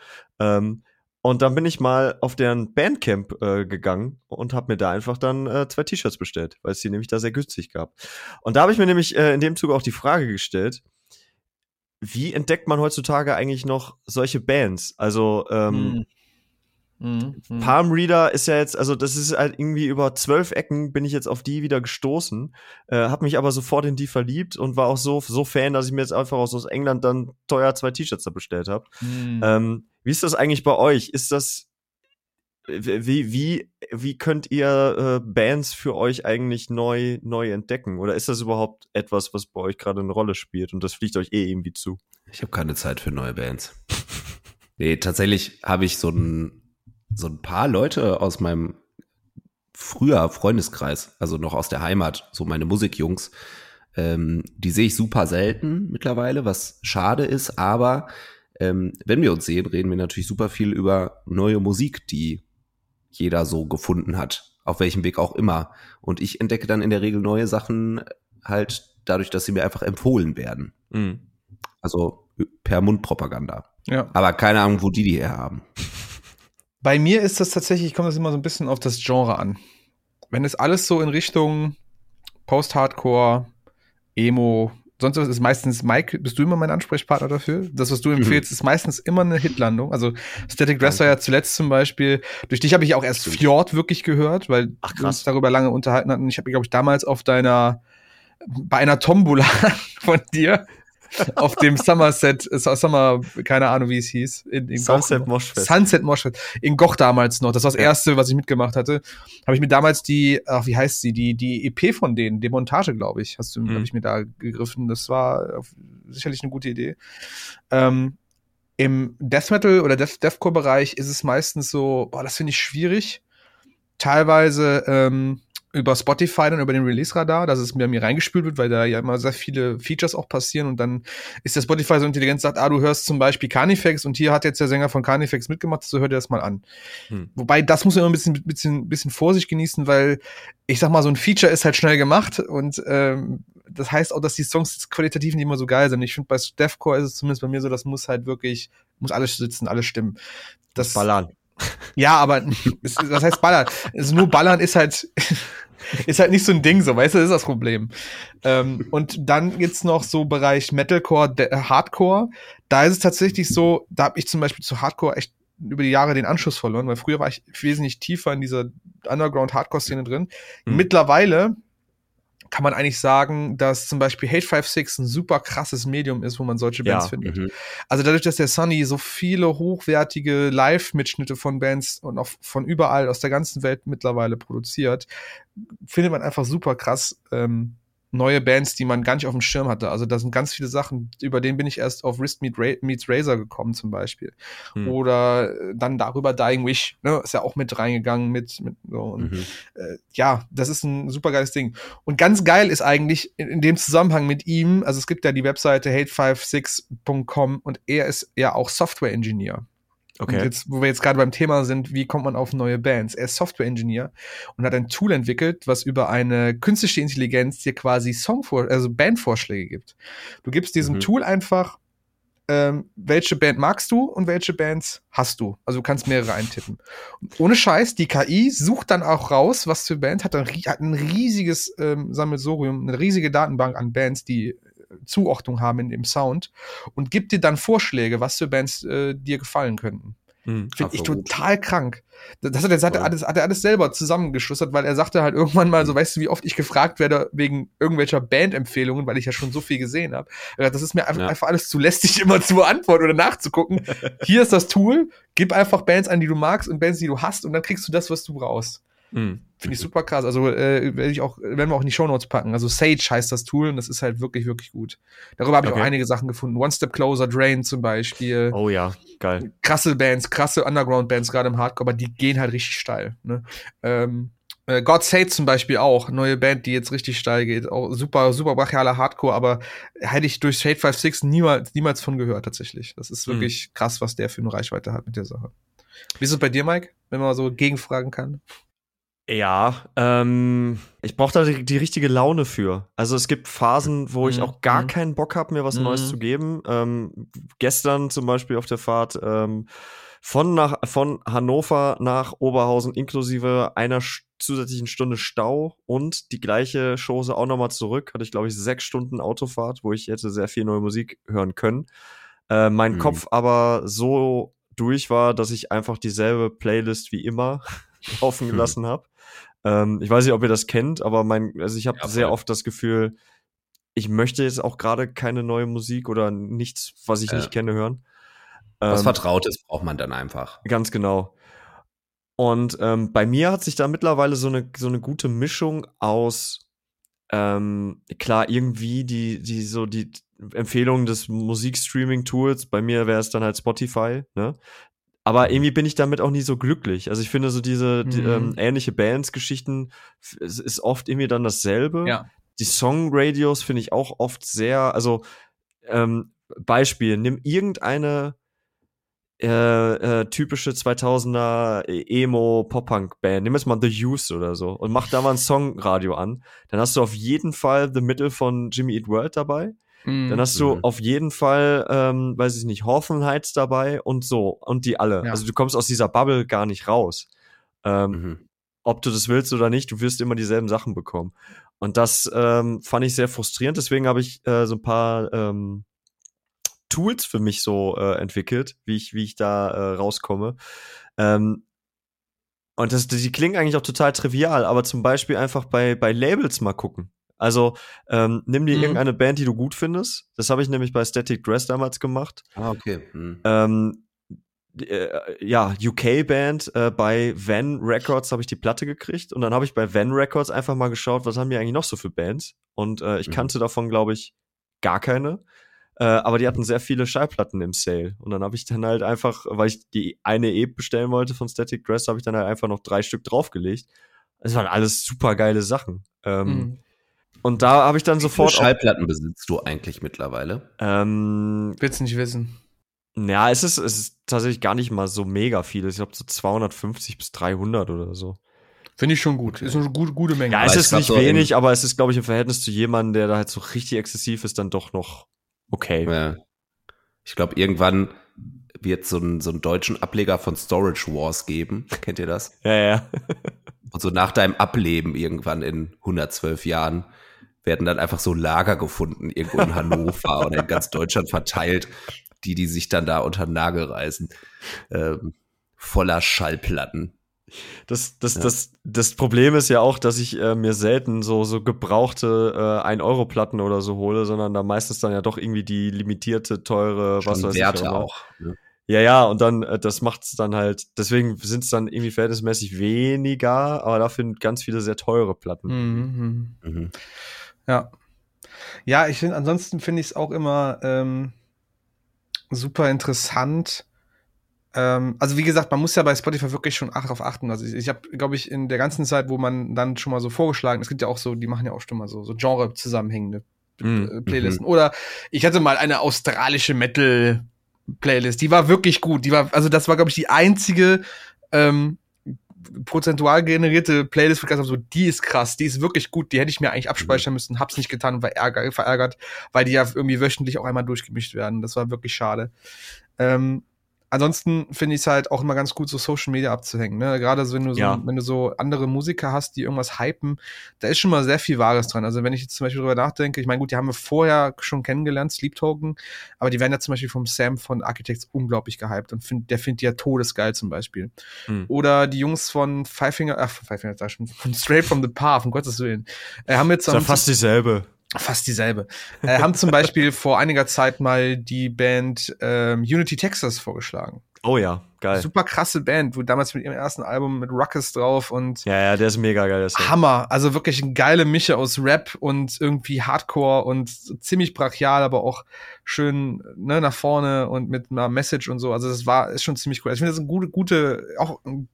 Und dann bin ich mal auf deren Bandcamp gegangen und habe mir da einfach dann 2 T-Shirts bestellt, weil es die nämlich da sehr günstig gab. Und da habe ich mir nämlich in dem Zuge auch die Frage gestellt, wie entdeckt man heutzutage eigentlich noch solche Bands? Also Palm Reader ist ja jetzt, also das ist halt irgendwie über 12 Ecken bin ich jetzt auf die wieder gestoßen, hab mich aber sofort in die verliebt und war auch so Fan, dass ich mir jetzt einfach aus England dann teuer 2 T-Shirts da bestellt habe. Mm. Wie ist das eigentlich bei euch? Ist das, wie könnt ihr Bands für euch eigentlich neu entdecken? Oder ist das überhaupt etwas, was bei euch gerade eine Rolle spielt und das fliegt euch eh irgendwie zu? Ich habe keine Zeit für neue Bands. Nee, tatsächlich habe ich so ein paar Leute aus meinem früher Freundeskreis, also noch aus der Heimat, so meine Musikjungs, die sehe ich super selten mittlerweile, was schade ist, aber wenn wir uns sehen, reden wir natürlich super viel über neue Musik, die jeder so gefunden hat, auf welchem Weg auch immer. Und ich entdecke dann in der Regel neue Sachen halt dadurch, dass sie mir einfach empfohlen werden. Mhm. Also per Mundpropaganda. Ja. Aber keine Ahnung, wo die herhaben. Bei mir ist das tatsächlich, kommt das immer so ein bisschen auf das Genre an. Wenn es alles so in Richtung Post-Hardcore, Emo, sonst was ist meistens, Mike, bist du immer mein Ansprechpartner dafür? Das, was du empfehlst, ist meistens immer eine Hitlandung. Also Static Dresser ja zuletzt zum Beispiel. Durch dich habe ich auch erst Fjord wirklich gehört, weil wir uns darüber lange unterhalten hatten. Ich habe, glaube ich, damals auf deiner bei einer Tombola von dir auf dem Sunset Moshpit in Goch damals noch. Das war das erste, was ich mitgemacht hatte. Habe ich mir damals die EP von denen, Demontage, glaube ich, habe ich mir da gegriffen. Das war sicherlich eine gute Idee. Im Death Metal oder Deathcore-Bereich ist es meistens so, das finde ich schwierig. Teilweise über Spotify dann über den Release-Radar, dass es mir reingespült wird, weil da ja immer sehr viele Features auch passieren und dann ist der Spotify so intelligent, sagt, du hörst zum Beispiel Carnifex und hier hat jetzt der Sänger von Carnifex mitgemacht, so hör dir das mal an. Wobei, das muss man immer ein bisschen Vorsicht genießen, weil ich sag mal, so ein Feature ist halt schnell gemacht und das heißt auch, dass die Songs qualitativ nicht immer so geil sind. Ich finde, bei Deathcore ist es zumindest bei mir so, das muss halt wirklich, muss alles sitzen, alles stimmen. Das Ballern. Ja, aber was heißt Ballern? Also nur Ballern ist halt nicht so ein Ding, so, weißt du, das ist das Problem. Und dann gibt's noch so Bereich Metalcore, Hardcore. Da ist es tatsächlich so, da habe ich zum Beispiel zu Hardcore echt über die Jahre den Anschluss verloren, weil früher war ich wesentlich tiefer in dieser Underground-Hardcore-Szene drin. Mittlerweile kann man eigentlich sagen, dass zum Beispiel Hate 5-6 ein super krasses Medium ist, wo man solche Bands findet. Also dadurch, dass der Sunny so viele hochwertige Live-Mitschnitte von Bands und auch von überall aus der ganzen Welt mittlerweile produziert, findet man einfach super krass neue Bands, die man gar nicht auf dem Schirm hatte. Also da sind ganz viele Sachen, über den bin ich erst auf Wrist Meets Razor gekommen zum Beispiel. Oder dann darüber Dying Wish, ne? Ist ja auch mit reingegangen mit so. Und, das ist ein super geiles Ding. Und ganz geil ist eigentlich in dem Zusammenhang mit ihm, also es gibt ja die Webseite hate56.com und er ist ja auch Software-Engineer. Okay. Und jetzt, wo wir jetzt gerade beim Thema sind, wie kommt man auf neue Bands? Er ist Software-Engineer und hat ein Tool entwickelt, was über eine künstliche Intelligenz dir quasi Bandvorschläge gibt. Du gibst diesem Tool einfach, welche Band magst du und welche Bands hast du. Also du kannst mehrere eintippen. Und ohne Scheiß, die KI sucht dann auch raus, was für Band, hat ein riesiges Sammelsurium, eine riesige Datenbank an Bands, die Zuordnung haben in dem Sound und gibt dir dann Vorschläge, was für Bands dir gefallen könnten. Finde ich total krank. Das hat er alles selber zusammengeschustert, weil er sagte halt irgendwann mal so, weißt du, wie oft ich gefragt werde wegen irgendwelcher Bandempfehlungen, weil ich ja schon so viel gesehen habe. Das ist mir einfach alles zu lästig, immer zu beantworten oder nachzugucken. Hier ist das Tool, gib einfach Bands an, die du magst und Bands, die du hast und dann kriegst du das, was du brauchst. Finde ich super krass. Also werden wir auch in die Shownotes packen. Also Sage heißt das Tool und das ist halt wirklich, wirklich gut. Darüber habe ich auch einige Sachen gefunden. One Step Closer, Drain zum Beispiel. Oh ja, geil. Krasse Bands, krasse Underground-Bands, gerade im Hardcore, aber die gehen halt richtig steil. Ne? God Save zum Beispiel auch, neue Band, die jetzt richtig steil geht. Auch super, super brachialer Hardcore, aber hätte ich durch Hate 56 niemals von gehört tatsächlich. Das ist wirklich krass, was der für eine Reichweite hat mit der Sache. Wie ist es bei dir, Mike? Wenn man so gegenfragen kann. Ja, ich brauche da die richtige Laune für. Also es gibt Phasen, wo ich auch gar keinen Bock habe, mir was Neues zu geben. Gestern zum Beispiel auf der Fahrt von Hannover nach Oberhausen inklusive einer zusätzlichen Stunde Stau und die gleiche Chose auch nochmal zurück, hatte ich, glaube ich, 6 Stunden Autofahrt, wo ich hätte sehr viel neue Musik hören können. Mein Kopf aber so durch war, dass ich einfach dieselbe Playlist wie immer laufen gelassen habe. Ich weiß nicht, ob ihr das kennt, aber ich habe sehr oft das Gefühl, ich möchte jetzt auch gerade keine neue Musik oder nichts, was ich nicht kenne, hören. Was Vertrautes braucht man dann einfach. Ganz genau. Und bei mir hat sich da mittlerweile so eine gute Mischung aus klar, irgendwie die Empfehlungen des Musikstreaming-Tools, bei mir wäre es dann halt Spotify, ne? Aber irgendwie bin ich damit auch nie so glücklich. Also ich finde so ähnliche Bands-Geschichten, es ist oft irgendwie dann dasselbe. Ja. Die Song-Radios finde ich auch oft sehr, also Beispiel, nimm irgendeine typische 2000er Emo-Pop-Punk-Band, nimm jetzt mal The Used oder so und mach da mal ein Songradio an, dann hast du auf jeden Fall The Middle von Jimmy Eat World dabei. Dann hast du auf jeden Fall, weiß ich nicht, Hawthorne Heights dabei und so. Und die alle. Ja. Also du kommst aus dieser Bubble gar nicht raus. Ob du das willst oder nicht, du wirst immer dieselben Sachen bekommen. Und das fand ich sehr frustrierend. Deswegen habe ich so ein paar Tools für mich so entwickelt, wie ich da rauskomme. Und die klingen eigentlich auch total trivial. Aber zum Beispiel einfach bei Labels mal gucken. Also nimm dir irgendeine Band, die du gut findest. Das habe ich nämlich bei Static Dress damals gemacht. Ah, okay. Ja, UK-Band, bei Van Records habe ich die Platte gekriegt und dann habe ich bei Van Records einfach mal geschaut, was haben die eigentlich noch so für Bands, und ich kannte davon, glaube ich, gar keine, aber die hatten sehr viele Schallplatten im Sale und dann habe ich dann halt einfach, weil ich die eine EP bestellen wollte von Static Dress, habe ich dann halt einfach noch 3 Stück draufgelegt. Das waren alles super geile Sachen. Und da habe ich dann sofort... Wie viele Schallplatten besitzt du eigentlich mittlerweile? Willst du nicht wissen. Ja, es ist tatsächlich gar nicht mal so mega viel. Ich glaube so 250 bis 300 oder so. Finde ich schon gut. Ist eine gute Menge. Ja, es ist nicht wenig, aber es ist, glaube ich, im Verhältnis zu jemandem, der da halt so richtig exzessiv ist, dann doch noch okay. Ja. Ich glaube, irgendwann wird es so einen deutschen Ableger von Storage Wars geben. Kennt ihr das? Ja, ja. Und so nach deinem Ableben irgendwann in 112 Jahren werden dann einfach so Lager gefunden, irgendwo in Hannover oder in ganz Deutschland verteilt. Die sich dann da unter den Nagel reißen, voller Schallplatten. Das Problem ist ja auch, dass ich mir selten so gebrauchte 1-Euro-Platten oder so hole, sondern da meistens dann ja doch irgendwie die limitierte, teure, was weiß ich. Werte auch. Ne? Ja, und dann, das macht's dann halt, deswegen sind es dann irgendwie verhältnismäßig weniger, aber dafür ganz viele sehr teure Platten. Mhm. Ja. Ja, ansonsten finde ich es auch immer, super interessant. Also wie gesagt, man muss ja bei Spotify wirklich schon darauf achten. Also ich habe, glaube ich, in der ganzen Zeit, wo man dann schon mal so vorgeschlagen, es gibt ja auch so, die machen ja auch schon mal so Genre-zusammenhängende Playlisten. Oder ich hatte mal eine australische Metal-Playlist, die war wirklich gut. Das war, glaube ich, die einzige prozentual generierte Playlist, wo ich gesagt habe, so, die ist krass, die ist wirklich gut, die hätte ich mir eigentlich abspeichern müssen, hab's nicht getan und war verärgert, weil die ja irgendwie wöchentlich auch einmal durchgemischt werden. Das war wirklich schade. Ansonsten finde ich es halt auch immer ganz gut, so Social Media abzuhängen, ne? Gerade so, wenn du so andere Musiker hast, die irgendwas hypen, da ist schon mal sehr viel Wahres dran. Also wenn ich jetzt zum Beispiel drüber nachdenke, ich meine, gut, die haben wir vorher schon kennengelernt, Sleep Token, aber die werden ja zum Beispiel vom Sam von Architects unglaublich gehypt und der findet die ja todesgeil zum Beispiel. Oder die Jungs von von Straight from the Path, um Gottes Willen. Haben jetzt Fast dieselbe. Haben zum Beispiel vor einiger Zeit mal die Band Unity Texas vorgeschlagen. Oh ja, geil. Super krasse Band, wo damals mit ihrem ersten Album mit Ruckus drauf und ja, der ist mega geil. Hammer, also wirklich eine geile Mische aus Rap und irgendwie Hardcore und ziemlich brachial, aber auch schön, ne, nach vorne und mit einer Message und so. Also ist schon ziemlich cool. Ich finde, das ist eine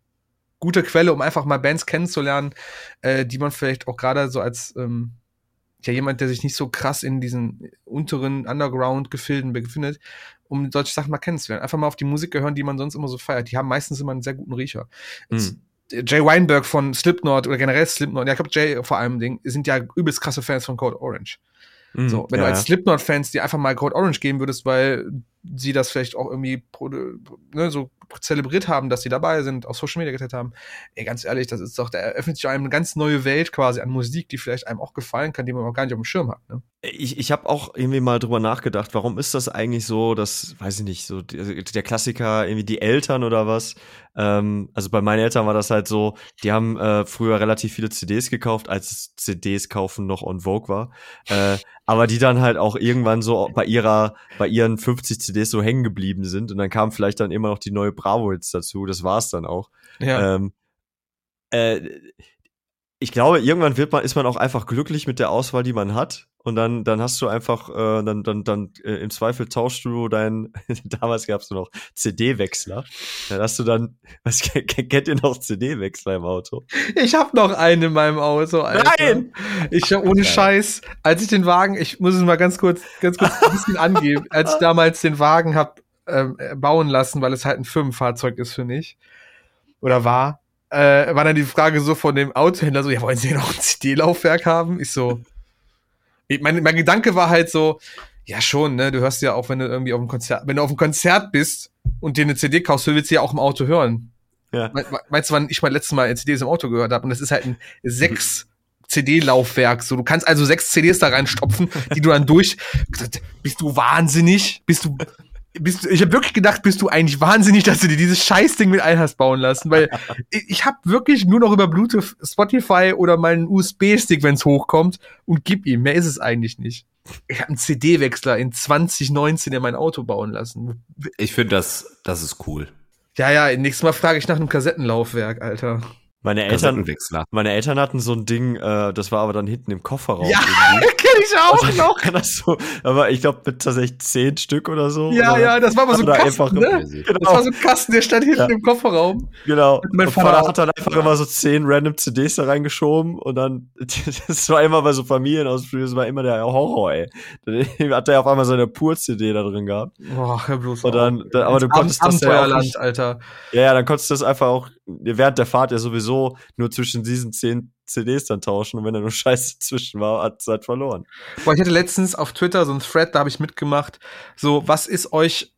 gute Quelle, um einfach mal Bands kennenzulernen, die man vielleicht auch gerade so als jemand, der sich nicht so krass in diesen unteren Underground-Gefilden befindet, um solche Sachen mal kennenzulernen. Einfach mal auf die Musik hören, die man sonst immer so feiert. Die haben meistens immer einen sehr guten Riecher. Jay Weinberg von Slipknot oder generell Slipknot, ja, ich glaube Jay vor allem sind ja übelst krasse Fans von Code Orange. Wenn du als Slipknot-Fans dir einfach mal Code Orange geben würdest, weil sie das vielleicht auch irgendwie so zelebriert haben, dass sie dabei sind, auf Social Media geteilt haben. Ey, ganz ehrlich, das ist doch, da eröffnet sich einem eine ganz neue Welt quasi an Musik, die vielleicht einem auch gefallen kann, die man auch gar nicht auf dem Schirm hat. Ne? Ich habe auch irgendwie mal drüber nachgedacht, warum ist das eigentlich so, dass, weiß ich nicht, so der Klassiker, irgendwie die Eltern oder was. Also bei meinen Eltern war das halt so, die haben früher relativ viele CDs gekauft, als CDs kaufen noch en vogue war. Aber die dann halt auch irgendwann so bei ihren 50 CDs so hängen geblieben sind und dann kam vielleicht dann immer noch die neue Bravo Hits dazu, das war's dann auch. Ja. Ich glaube, irgendwann ist man auch einfach glücklich mit der Auswahl, die man hat und dann hast du einfach, im Zweifel tauschst du damals gab's noch CD-Wechsler, dann hast du dann, kennt ihr noch CD-Wechsler im Auto? Ich hab noch einen in meinem Auto, Alter. Nein! Scheiß, als ich den Wagen, ich muss es mal ganz kurz ein bisschen angeben, als ich damals den Wagen hab bauen lassen, weil es halt ein Firmenfahrzeug ist, finde ich. Oder war. War dann die Frage so von dem Autohändler so, ja, wollen Sie noch ein CD-Laufwerk haben? Ich so, mein Gedanke war halt so, ja schon, ne, du hörst ja auch, wenn du irgendwie auf dem Konzert bist und dir eine CD kaufst, willst du ja auch im Auto hören. Ja. Meinst du, wann ich mein letztes Mal eine CDs im Auto gehört habe? Und das ist halt ein 6 CD-Laufwerk, so, du kannst also 6 CDs da reinstopfen, die du dann bist du wahnsinnig? Bist du ich habe wirklich gedacht, bist du eigentlich wahnsinnig, dass du dir dieses Scheißding mit ein hast bauen lassen, weil ich habe wirklich nur noch über Bluetooth, Spotify oder meinen USB-Stick, wenn es hochkommt, und gib ihm, mehr ist es eigentlich nicht. Ich habe einen CD-Wechsler in 2019 in mein Auto bauen lassen. Ich finde, das ist cool. Ja, nächstes Mal frage ich nach einem Kassettenlaufwerk, Alter. Meine Eltern hatten so ein Ding, das war aber dann hinten im Kofferraum. Ja, kenne ich auch noch. So, aber ich glaube mit tatsächlich 10 Stück oder so. Ja, oder ja, das war aber so ein Kasten, ne? Genau. Das war so ein Kasten, der stand hinten im Kofferraum. Genau. Und mein Vater hat dann einfach immer so 10 random CDs da reingeschoben und dann, das war immer bei so Familienausflügen, das war immer der Horror, ey. Dann hat er auf einmal seine Pur-CD da drin gehabt. Boah, hör bloß und dann aber du konntest das Abenteuerland, Alter. Ja, dann konntest du das einfach auch während der Fahrt ja sowieso nur zwischen diesen 10 CDs dann tauschen und wenn da nur Scheiße dazwischen war, hat es halt verloren. Boah, ich hatte letztens auf Twitter so einen Thread, da habe ich mitgemacht, so, was ist euch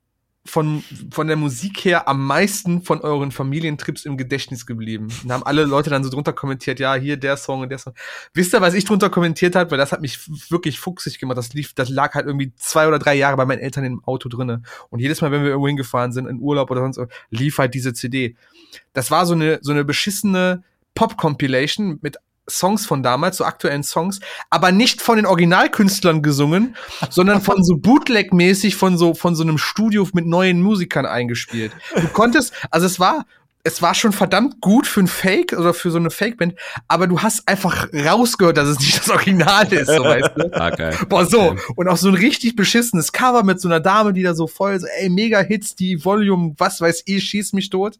von der Musik her am meisten von euren Familientrips im Gedächtnis geblieben? Und haben alle Leute dann so drunter kommentiert, ja, hier der Song und der Song. Wisst ihr, was ich drunter kommentiert habe? Weil das hat mich wirklich fuchsig gemacht. Das lag halt irgendwie 2 oder 3 Jahre bei meinen Eltern im Auto drinne. Und jedes Mal, wenn wir irgendwo hingefahren sind, in Urlaub oder sonst, lief halt diese CD. Das war so eine beschissene Pop-Compilation mit Songs von damals, so aktuellen Songs, aber nicht von den Originalkünstlern gesungen, sondern von so Bootleg-mäßig von so einem Studio mit neuen Musikern eingespielt. Du konntest, also es war schon verdammt gut für ein Fake oder für so eine Fake-Band, aber du hast einfach rausgehört, dass es nicht das Original ist, so weißt du. Okay. Boah, so. Und auch so ein richtig beschissenes Cover mit so einer Dame, die da so voll so, ey, Mega-Hits, die Volume, was weiß ich, schieß mich tot.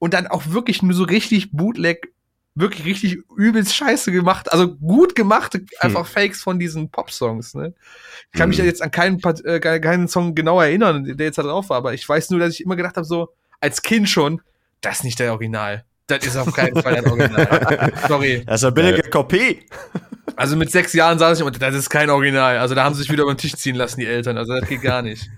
Und dann auch wirklich nur so richtig Bootleg, wirklich richtig übelst scheiße gemacht, also gut gemachte einfach Fakes von diesen Pop-Songs, ne? Ich kann mich ja jetzt an keinen Song genau erinnern, der jetzt da drauf war, aber ich weiß nur, dass ich immer gedacht habe, so als Kind schon, das ist nicht der Original. Das ist auf keinen Fall das Original. Sorry. Das ist eine billige Kopie. Also mit 6 Jahren saß ich immer, das ist kein Original. Also da haben sie sich wieder über den Tisch ziehen lassen, die Eltern. Also das geht gar nicht.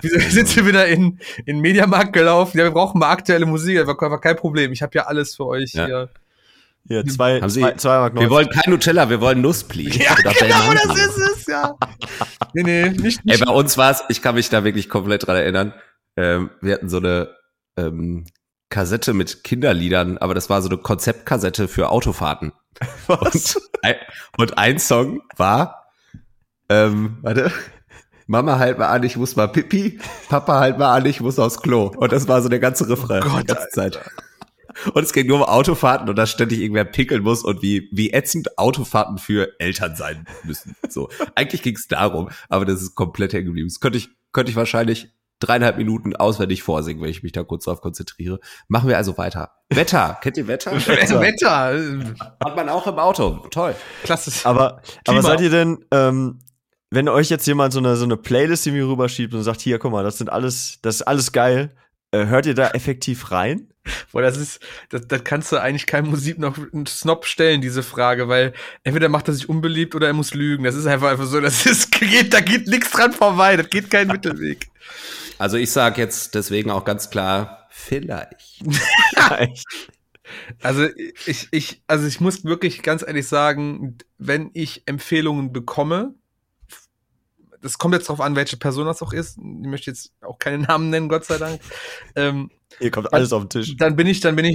Wieso sind sie wieder in den Mediamarkt gelaufen? Ja, wir brauchen mal aktuelle Musik. Das war kein Problem. Ich habe ja alles für euch hier. Ja, 2,90. Wir wollen kein Nutella, wir wollen Nusspli. Ja, genau, das ist es, ja. Nee, nicht. Ey, bei uns war es, ich kann mich da wirklich komplett dran erinnern, wir hatten so eine Kassette mit Kinderliedern, aber das war so eine Konzeptkassette für Autofahrten. Was? Und ein Song war, warte, Mama, halt mal an, ich muss mal pipi, Papa, halt mal an, ich muss aufs Klo. Und das war so der ganze Refrain, die ganze Zeit. Und es ging nur um Autofahrten und dass ständig irgendwer pinkeln muss und wie ätzend Autofahrten für Eltern sein müssen. So, eigentlich ging es darum, aber das ist komplett hängen geblieben. Das könnte ich wahrscheinlich 3,5 Minuten auswendig vorsingen, wenn ich mich da kurz drauf konzentriere. Machen wir also weiter. Wetter, kennt ihr Wetter? Wetter. Hat man auch im Auto, toll. Klasse. Aber seid ihr denn, wenn euch jetzt jemand so eine Playlist irgendwie rüberschiebt und sagt, hier, guck mal, das ist alles geil, hört ihr da effektiv rein? Boah, das kannst du eigentlich kein Musik noch einen Snob stellen, diese Frage, weil entweder macht er sich unbeliebt oder er muss lügen. Das ist einfach so, da geht nichts dran vorbei, das geht kein Mittelweg. Also ich sag jetzt deswegen auch ganz klar, vielleicht. Also ich muss wirklich ganz ehrlich sagen, wenn ich Empfehlungen bekomme, das kommt jetzt drauf an, welche Person das auch ist. Ich möchte jetzt auch keine Namen nennen, Gott sei Dank. Hier kommt alles auf den Tisch. Dann bin ich schon mal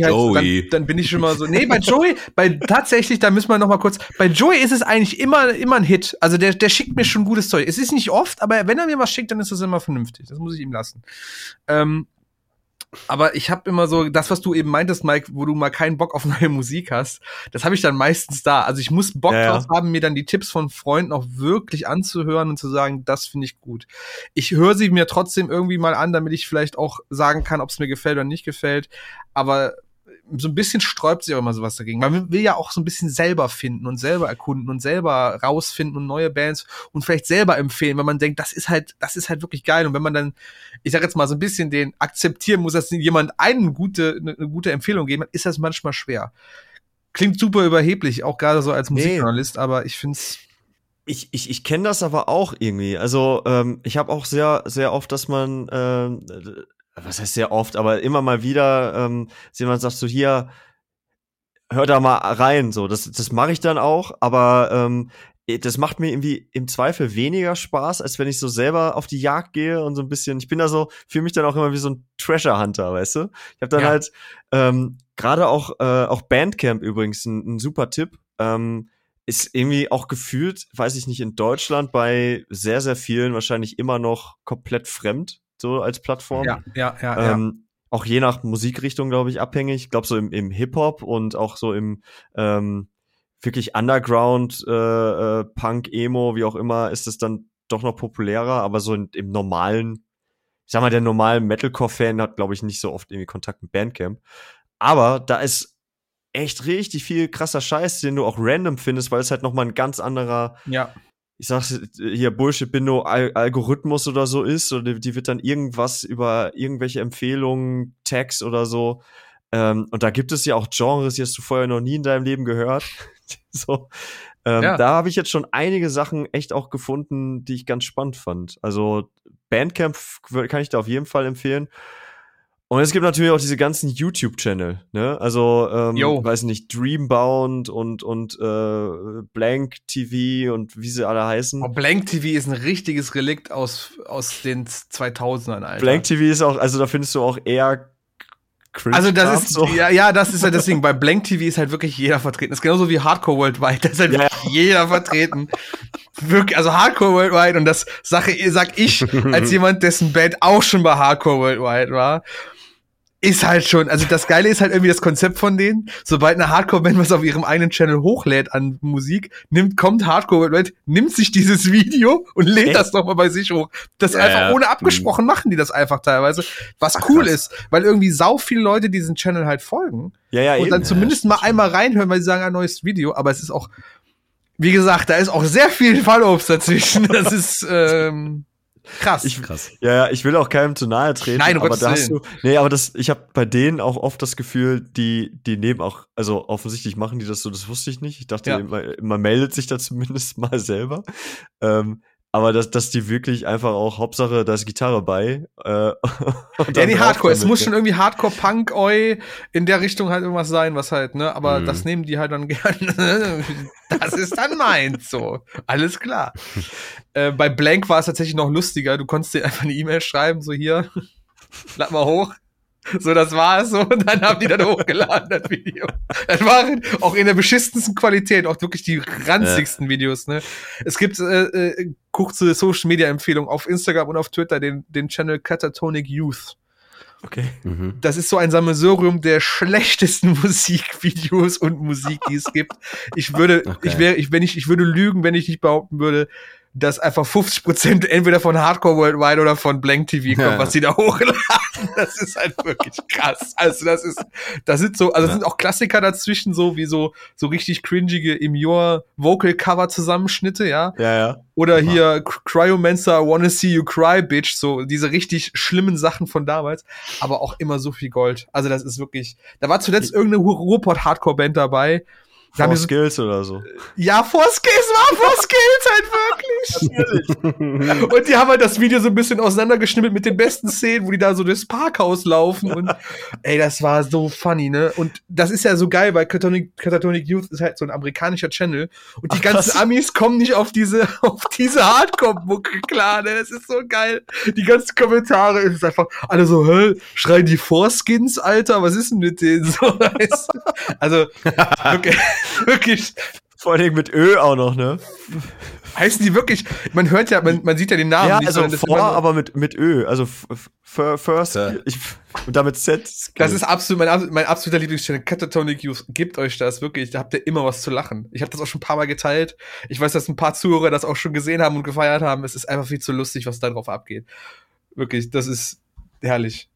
so. Nee, da müssen wir noch mal kurz. Bei Joey ist es eigentlich immer ein Hit. Also der schickt mir schon gutes Zeug. Es ist nicht oft, aber wenn er mir was schickt, dann ist das immer vernünftig. Das muss ich ihm lassen. Aber ich habe immer so, das, was du eben meintest, Mike, wo du mal keinen Bock auf neue Musik hast, das habe ich dann meistens da. Also ich muss Bock drauf haben, mir dann die Tipps von Freunden auch wirklich anzuhören und zu sagen, das finde ich gut. Ich höre sie mir trotzdem irgendwie mal an, damit ich vielleicht auch sagen kann, ob es mir gefällt oder nicht gefällt. Aber so ein bisschen sträubt sich auch immer sowas dagegen. Man will ja auch so ein bisschen selber finden und selber erkunden und selber rausfinden und neue Bands und vielleicht selber empfehlen, wenn man denkt, das ist halt wirklich geil. Und wenn man dann, ich sag jetzt mal so ein bisschen den akzeptieren muss, dass jemand eine gute Empfehlung geben hat, ist das manchmal schwer. Klingt super überheblich, auch gerade so als Musikjournalist, aber ich find's. Ich kenne das aber auch irgendwie. Also ich habe auch sehr, sehr oft, dass man was heißt sehr oft, aber immer mal wieder, jemand sagt so, hier, hör da mal rein, so, das mache ich dann auch, aber das macht mir irgendwie im Zweifel weniger Spaß, als wenn ich so selber auf die Jagd gehe und so ein bisschen, ich bin da so, fühle mich dann auch immer wie so ein Treasure Hunter, weißt du? Ich habe dann halt, gerade auch Bandcamp übrigens, ein super Tipp, ist irgendwie auch gefühlt, weiß ich nicht, in Deutschland bei sehr, sehr vielen wahrscheinlich immer noch komplett fremd, so als Plattform. Auch je nach Musikrichtung, glaube ich, abhängig. Ich glaube, so im Hip-Hop und auch so im wirklich Underground, Punk, Emo, wie auch immer, ist es dann doch noch populärer. Aber so im normalen, ich sag mal, der normale Metalcore-Fan hat, glaube ich, nicht so oft irgendwie Kontakt mit Bandcamp. Aber da ist echt richtig viel krasser Scheiß, den du auch random findest, weil es halt nochmal ein ganz anderer, ich sag's hier, Bullshit-Bingo-Algorithmus oder so ist. Oder die wird dann irgendwas über irgendwelche Empfehlungen, Tags oder so. Und da gibt es ja auch Genres, die hast du vorher noch nie in deinem Leben gehört. Da habe ich jetzt schon einige Sachen echt auch gefunden, die ich ganz spannend fand. Also Bandcamp kann ich da auf jeden Fall empfehlen. Und es gibt natürlich auch diese ganzen YouTube-Channel, ne? Also, weiß nicht, Dreambound und Blank TV und wie sie alle heißen. Oh, Blank TV ist ein richtiges Relikt aus den 2000ern, Alter. Blank TV ist auch, also da findest du auch eher cringe. Also das ist, so. Das ist halt deswegen, bei Blank TV ist halt wirklich jeder vertreten. Das ist genauso wie Hardcore Worldwide, da ist halt wirklich jeder vertreten. Wirklich, also Hardcore Worldwide, und das sag ich als jemand, dessen Band auch schon bei Hardcore Worldwide war. Ist halt schon, also das Geile ist halt irgendwie das Konzept von denen, sobald eine Hardcore-Band was auf ihrem eigenen Channel hochlädt an Musik, kommt Hardcore-Band, nimmt sich dieses Video und lädt das nochmal bei sich hoch. Das einfach ohne abgesprochen machen die das einfach teilweise, was cool ist, weil irgendwie sau viele Leute diesen Channel halt folgen und eben, dann zumindest mal einmal reinhören, weil sie sagen, ein neues Video, aber es ist auch, wie gesagt, da ist auch sehr viel Fall-Ups dazwischen, das ist, krass. Ich will auch keinem zu nahe treten. Nein, aber da hast du. Nee, aber ich habe bei denen auch oft das Gefühl, die nehmen auch, also offensichtlich machen die das so, das wusste ich nicht. Ich dachte, man meldet sich da zumindest mal selber. Aber dass die wirklich einfach auch, Hauptsache, da ist Gitarre bei. Die Hardcore, es muss schon irgendwie Hardcore, Punk, in der Richtung halt irgendwas sein, was halt, ne? Aber das nehmen die halt dann gerne. Das ist dann meins, so. Alles klar. Bei Blank war es tatsächlich noch lustiger. Du konntest dir einfach eine E-Mail schreiben, so hier, lad mal hoch. So, das war's so. Und dann haben die dann hochgeladen, das Video. Das waren auch in der beschissensten Qualität, auch wirklich die ranzigsten Videos, ne? Es gibt kurze Social-Media-Empfehlung auf Instagram und auf Twitter, den Channel Catatonic Youth. Okay. Mhm. Das ist so ein Sammelsurium der schlechtesten Musikvideos und Musik, die es gibt. Ich würde lügen, wenn ich nicht behaupten würde, dass einfach 50% entweder von Hardcore Worldwide oder von Blank TV kommt, was sie da hochladen. Das ist halt wirklich krass. Also das sind auch Klassiker dazwischen, so wie so richtig cringige Imure Vocal Cover Zusammenschnitte, Oder hier Cryomancer, I Wanna See You Cry Bitch, so diese richtig schlimmen Sachen von damals, aber auch immer so viel Gold. Also das ist wirklich, da war zuletzt irgendeine Ruhrpott Hardcore Band dabei. Four Skills oder so. Ja, Four Skills halt wirklich. Und die haben halt das Video so ein bisschen auseinandergeschnippelt mit den besten Szenen, wo die da so durchs Parkhaus laufen und das war so funny, ne? Und das ist ja so geil, weil Catatonic Youth ist halt so ein amerikanischer Channel und die ganzen Amis kommen nicht auf diese Hardcore-Mucke klar, ne? Das ist so geil. Die ganzen Kommentare, ist einfach alle so, hä? Schreien die Four Skins, Alter? Was ist denn mit denen? So, also, okay. Wirklich. Vor allem mit Ö auch noch, ne? Heißen die wirklich? Man hört ja, man sieht ja den Namen. Ja, nicht, also vor, aber mit Ö. Also First. Ja. Und damit Z. Das ist absolut mein absoluter Lieblingschannel. Catatonic Youth. Gebt euch das, wirklich. Da habt ihr immer was zu lachen. Ich habe das auch schon ein paar Mal geteilt. Ich weiß, dass ein paar Zuhörer das auch schon gesehen haben und gefeiert haben. Es ist einfach viel zu lustig, was da drauf abgeht. Wirklich, das ist herrlich.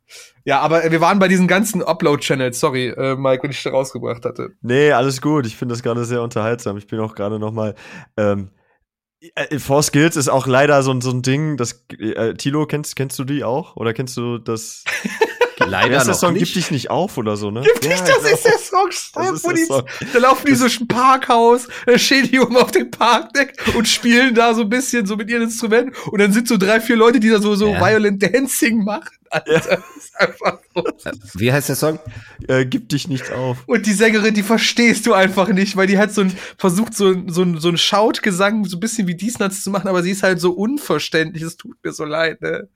Ja, aber wir waren bei diesen ganzen Upload-Channels, sorry, Mike, wenn ich das rausgebracht hatte. Nee, alles gut, ich finde das gerade sehr unterhaltsam. Ich bin auch gerade nochmal, Four Skills ist auch leider so ein Ding, das, Tilo, kennst du die auch? Oder kennst du das? Leider ist der Song nicht. Gib dich nicht auf oder so, ne? Gib dich, das ist der Song. Da laufen die so ein Parkhaus, da stehen die oben auf dem Parkdeck und spielen da so ein bisschen so mit ihren Instrumenten und dann sind so 3, 4 Leute, die da so Violent Dancing machen. Alter. Ist einfach so. Wie heißt der Song? Gib dich nicht auf. Und die Sängerin, die verstehst du einfach nicht, weil die hat so ein, versucht, so ein Schautgesang, so ein bisschen wie Diesnatz zu machen, aber sie ist halt so unverständlich, es tut mir so leid, ne?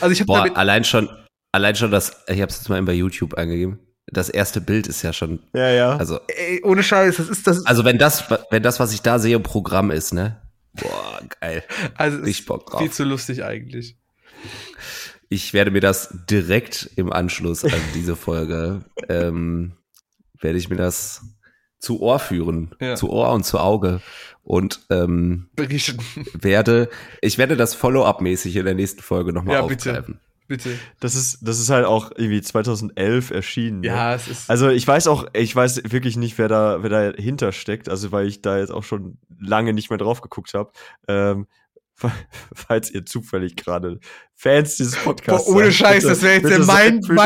Also ich hab damit allein schon das, ich hab's jetzt mal eben bei YouTube eingegeben. Das erste Bild ist ja schon. Ja, ja. Also, ey, ohne Scheiß, das ist das. Also wenn das, was ich da sehe, im Programm ist, ne? Boah, geil. Also ich Bock drauf. Viel zu lustig eigentlich. Ich werde mir das direkt im Anschluss an diese Folge, werde ich mir das zu Ohr führen, ja. Zu Ohr und zu Auge und berichten. Ich werde das Follow-up-mäßig in der nächsten Folge nochmal aufgreifen. Bitte. Das ist halt auch irgendwie 2011 erschienen. Ja, ne? Es ist. Also ich weiß wirklich nicht, wer dahinter steckt. Also weil ich da jetzt auch schon lange nicht mehr drauf geguckt habe. Falls ihr zufällig gerade Fans dieses Podcasts seid. Ohne Scheiß, das wäre jetzt der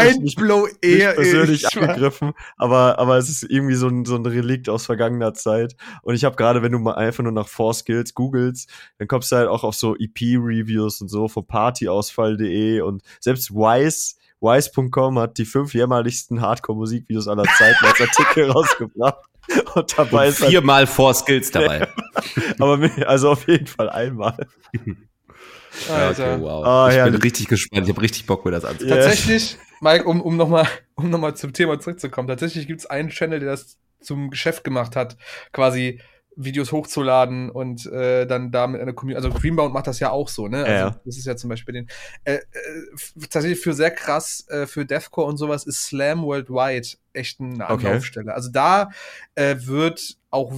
Mindblow eher persönlich angegriffen, aber es ist irgendwie so ein Relikt aus vergangener Zeit. Und ich habe gerade, wenn du mal einfach nur nach 4Skills googelst, dann kommst du halt auch auf so EP-Reviews und so von partyausfall.de und selbst Wise.com hat die 5 jämmerlichsten Hardcore-Musikvideos aller Zeiten als Artikel rausgebracht. Und dabei ist viermal 4Skills dabei. Aber also auf jeden Fall einmal. Alter. Okay, wow. Ich bin richtig gespannt. Ich habe richtig Bock, mir das anzusehen. Tatsächlich, Mike, um noch mal zum Thema zurückzukommen, tatsächlich gibt es einen Channel, der das zum Geschäft gemacht hat, quasi Videos hochzuladen und dann damit eine Community, also Greenbound macht das ja auch so, ne? Also das ist ja zum Beispiel den tatsächlich für sehr krass für Deathcore und sowas ist Slam Worldwide echt eine Anlaufstelle. Okay. Also da wird auch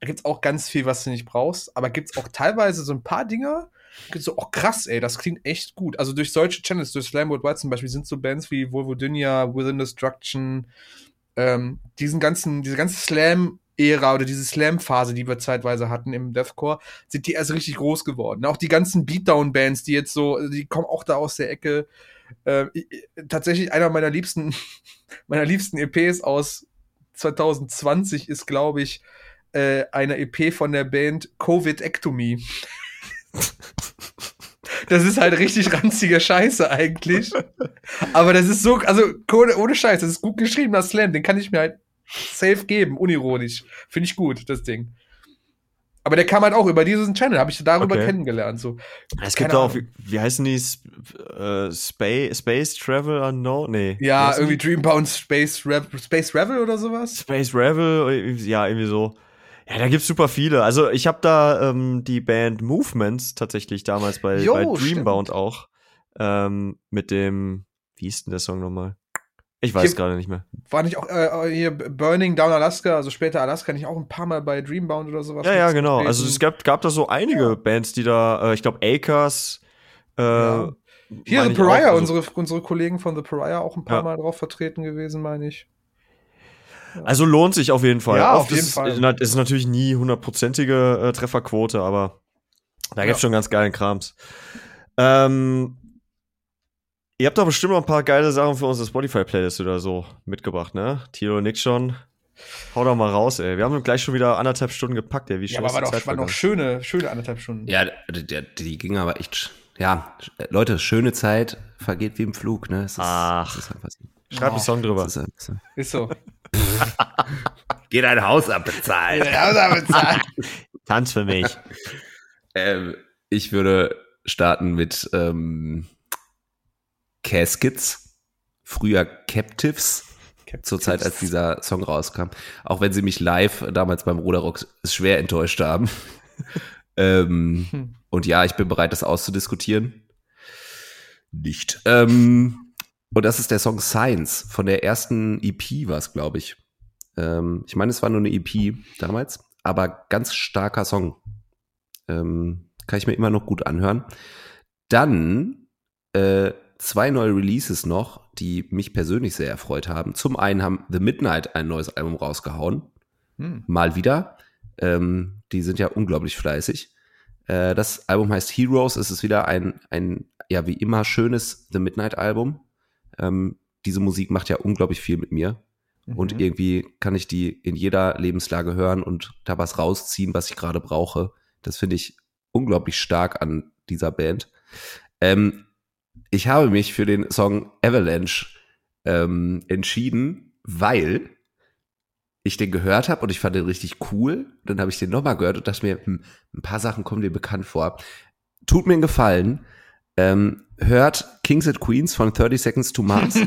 gibt's auch ganz viel, was du nicht brauchst, aber gibt's auch teilweise so ein paar Dinger, so, oh krass, ey, das klingt echt gut. Also durch solche Channels, durch Slam Worldwide zum Beispiel, sind so Bands wie Volvodynia, Within Destruction, diese ganze Slam Ära oder diese Slam-Phase, die wir zeitweise hatten im Deathcore, sind die erst richtig groß geworden. Auch die ganzen Beatdown-Bands, die jetzt so, die kommen auch da aus der Ecke. Tatsächlich einer meiner liebsten EPs aus 2020 ist, glaube ich, eine EP von der Band Covid-Ectomy. Das ist halt richtig ranzige Scheiße eigentlich. Aber das ist so, also ohne Scheiß, das ist gut geschriebener Slam, den kann ich mir halt safe geben, unironisch. Finde ich gut, das Ding. Aber der kam halt auch über diesen Channel, habe ich darüber kennengelernt. So. Es gibt auch, wie heißen die? Space Travel Unknown? Nee. Ja, irgendwie Dreambound Space Revel oder sowas? Space Revel, ja, irgendwie so. Ja, da gibt's super viele. Also ich habe da die Band Movements tatsächlich damals bei Dreambound auch mit dem, wie hieß denn der Song nochmal? Ich weiß gerade nicht mehr. War nicht auch hier Burning Down Alaska, also später Alaska, nicht auch ein paar Mal bei Dreambound oder sowas? Ja, genau. Gewesen? Also es gab da so einige Bands, die da, ich glaube, Akers. Hier The Pariah, auch, unsere Kollegen von The Pariah auch ein paar Mal drauf vertreten gewesen, meine ich. Also lohnt sich auf jeden Fall. Ja, auf jeden Fall. Es ist natürlich nie 100%ige Trefferquote, aber da gibt's schon ganz geilen Krams. Ihr habt doch bestimmt noch ein paar geile Sachen für unsere Spotify-Playlist oder so mitgebracht, ne? Thilo und Nick schon. Hau doch mal raus, ey. Wir haben gleich schon wieder 1,5 Stunden gepackt, ey. Wie schön ist die Zeit vergangen? Ja, aber waren doch schöne 1,5 Stunden. Ja, die gingen aber echt. Ja, Leute, schöne Zeit vergeht wie im Flug, ne? Es ist einfach so. Schreibt einen Song drüber. Ist so. Geh dein Haus abbezahlen. Tanz für mich. Ich würde starten mit Caskets, früher Captives, zur Zeit, als dieser Song rauskam. Auch wenn sie mich live damals beim Roderock schwer enttäuscht haben. Und ja, ich bin bereit, das auszudiskutieren. Nicht. Und das ist der Song Signs von der ersten EP, war es, glaube ich. Ich meine, es war nur eine EP damals, aber ganz starker Song. Kann ich mir immer noch gut anhören. Dann 2 neue Releases noch, die mich persönlich sehr erfreut haben. Zum einen haben The Midnight ein neues Album rausgehauen. Mal wieder. Die sind ja unglaublich fleißig. Das Album heißt Heroes. Es ist wieder ein wie immer schönes The Midnight Album. Diese Musik macht ja unglaublich viel mit mir. Und irgendwie kann ich die in jeder Lebenslage hören und da was rausziehen, was ich gerade brauche. Das finde ich unglaublich stark an dieser Band. Ich habe mich für den Song Avalanche entschieden, weil ich den gehört habe und ich fand den richtig cool. Dann habe ich den nochmal gehört und dachte mir, ein paar Sachen kommen dir bekannt vor. Tut mir einen Gefallen. Hört Kings and Queens von 30 Seconds to Mars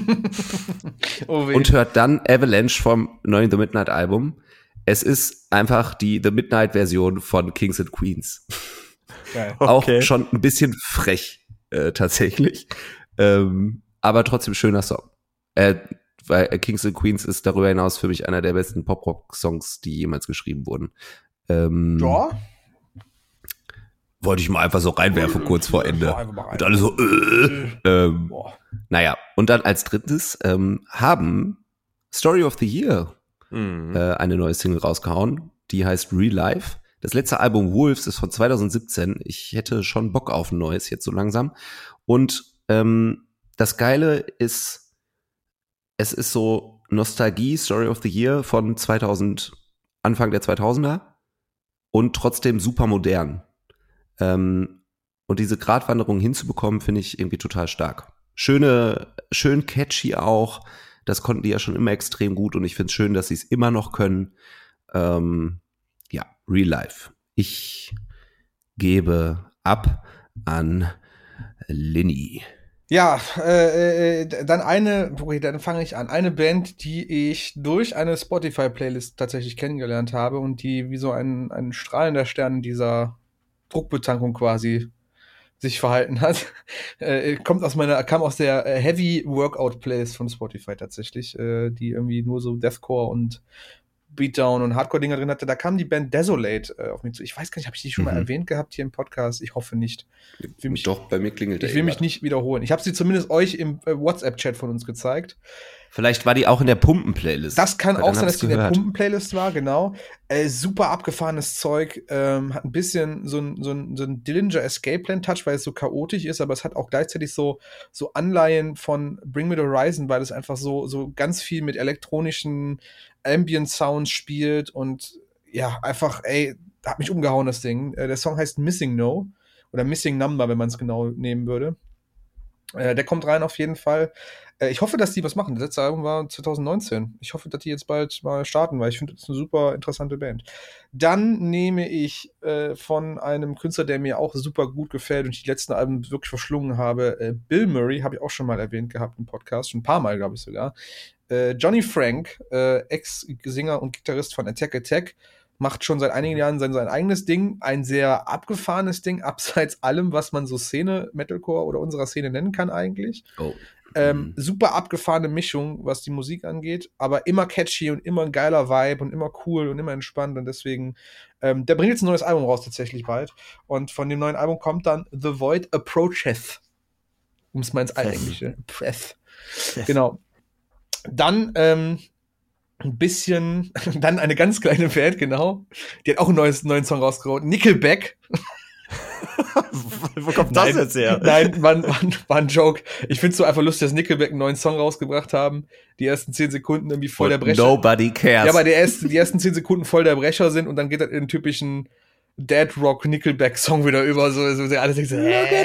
und hört dann Avalanche vom neuen The Midnight Album. Es ist einfach die The Midnight Version von Kings and Queens. Geil. Okay. Auch schon ein bisschen frech tatsächlich, aber trotzdem schöner Song. Weil Kings and Queens ist darüber hinaus für mich einer der besten Pop-Rock-Songs, die jemals geschrieben wurden. Ja. Wollte ich mal einfach so reinwerfen, kurz vor Ende. Und alle so, naja. Und dann als drittes haben Story of the Year eine neue Single rausgehauen. Die heißt Real Life. Das letzte Album Wolves ist von 2017. Ich hätte schon Bock auf ein neues, jetzt so langsam. Und das Geile ist, es ist so Nostalgie, Story of the Year von Anfang der 2000er und trotzdem super modern. Und diese Gratwanderung hinzubekommen, finde ich irgendwie total stark. Schön catchy auch. Das konnten die ja schon immer extrem gut und ich finde es schön, dass sie es immer noch können. Ja, Real Life. Ich gebe ab an Linny. Ja, dann fange ich an. Eine Band, die ich durch eine Spotify-Playlist tatsächlich kennengelernt habe und die wie so ein strahlender Stern dieser Druckbetankung quasi sich verhalten hat. Kam aus der Heavy Workout Playlist von Spotify tatsächlich, die irgendwie nur so Deathcore und Beatdown und Hardcore-Dinger drin hatte. Da kam die Band Desolate auf mich zu. Ich weiß gar nicht, habe ich die schon mal erwähnt gehabt hier im Podcast? Ich hoffe nicht. Doch, bei mir klingelt der. Ich will mich nicht wiederholen. Ich habe sie zumindest euch im WhatsApp-Chat von uns gezeigt. Vielleicht war die auch in der Pumpen-Playlist. Das kann auch sein, dass die in der Pumpen-Playlist war, genau. Super abgefahrenes Zeug. Hat ein bisschen so ein Dillinger Escape Plan-Touch, weil es so chaotisch ist, aber es hat auch gleichzeitig so Anleihen von Bring Me the Horizon, weil es einfach so ganz viel mit elektronischen Ambient-Sounds spielt und ja, einfach, hat mich umgehauen, das Ding. Der Song heißt Missing No oder Missing Number, wenn man es genau nehmen würde. Der kommt rein auf jeden Fall. Ich hoffe, dass die was machen. Das letzte Album war 2019. Ich hoffe, dass die jetzt bald mal starten, weil ich finde, das ist eine super interessante Band. Dann nehme ich von einem Künstler, der mir auch super gut gefällt und ich die letzten Alben wirklich verschlungen habe, Bill Murray, habe ich auch schon mal erwähnt gehabt im Podcast, schon ein paar Mal, glaube ich sogar. Johnny Frank, Ex-Sänger und Gitarrist von Attack Attack, macht schon seit einigen Jahren sein eigenes Ding, ein sehr abgefahrenes Ding, abseits allem, was man so Szene, Metalcore oder unserer Szene nennen kann eigentlich. Oh. Super abgefahrene Mischung, was die Musik angeht, aber immer catchy und immer ein geiler Vibe und immer cool und immer entspannt und deswegen, der bringt jetzt ein neues Album raus tatsächlich bald und von dem neuen Album kommt dann The Void Approacheth, um es mal ins Altenglische. Genau. Dann, eine ganz kleine Band, genau. Die hat auch einen neuen Song rausgeholt. Nickelback. Wo kommt das jetzt her? Nein, war ein Joke. Ich find's so einfach lustig, dass Nickelback einen neuen Song rausgebracht haben. Die ersten 10 Sekunden irgendwie voll der Brecher. Nobody cares. Ja, aber die ersten 10 Sekunden voll der Brecher sind und dann geht das in den typischen Dead Rock Nickelback Song wieder über, so alles so, look at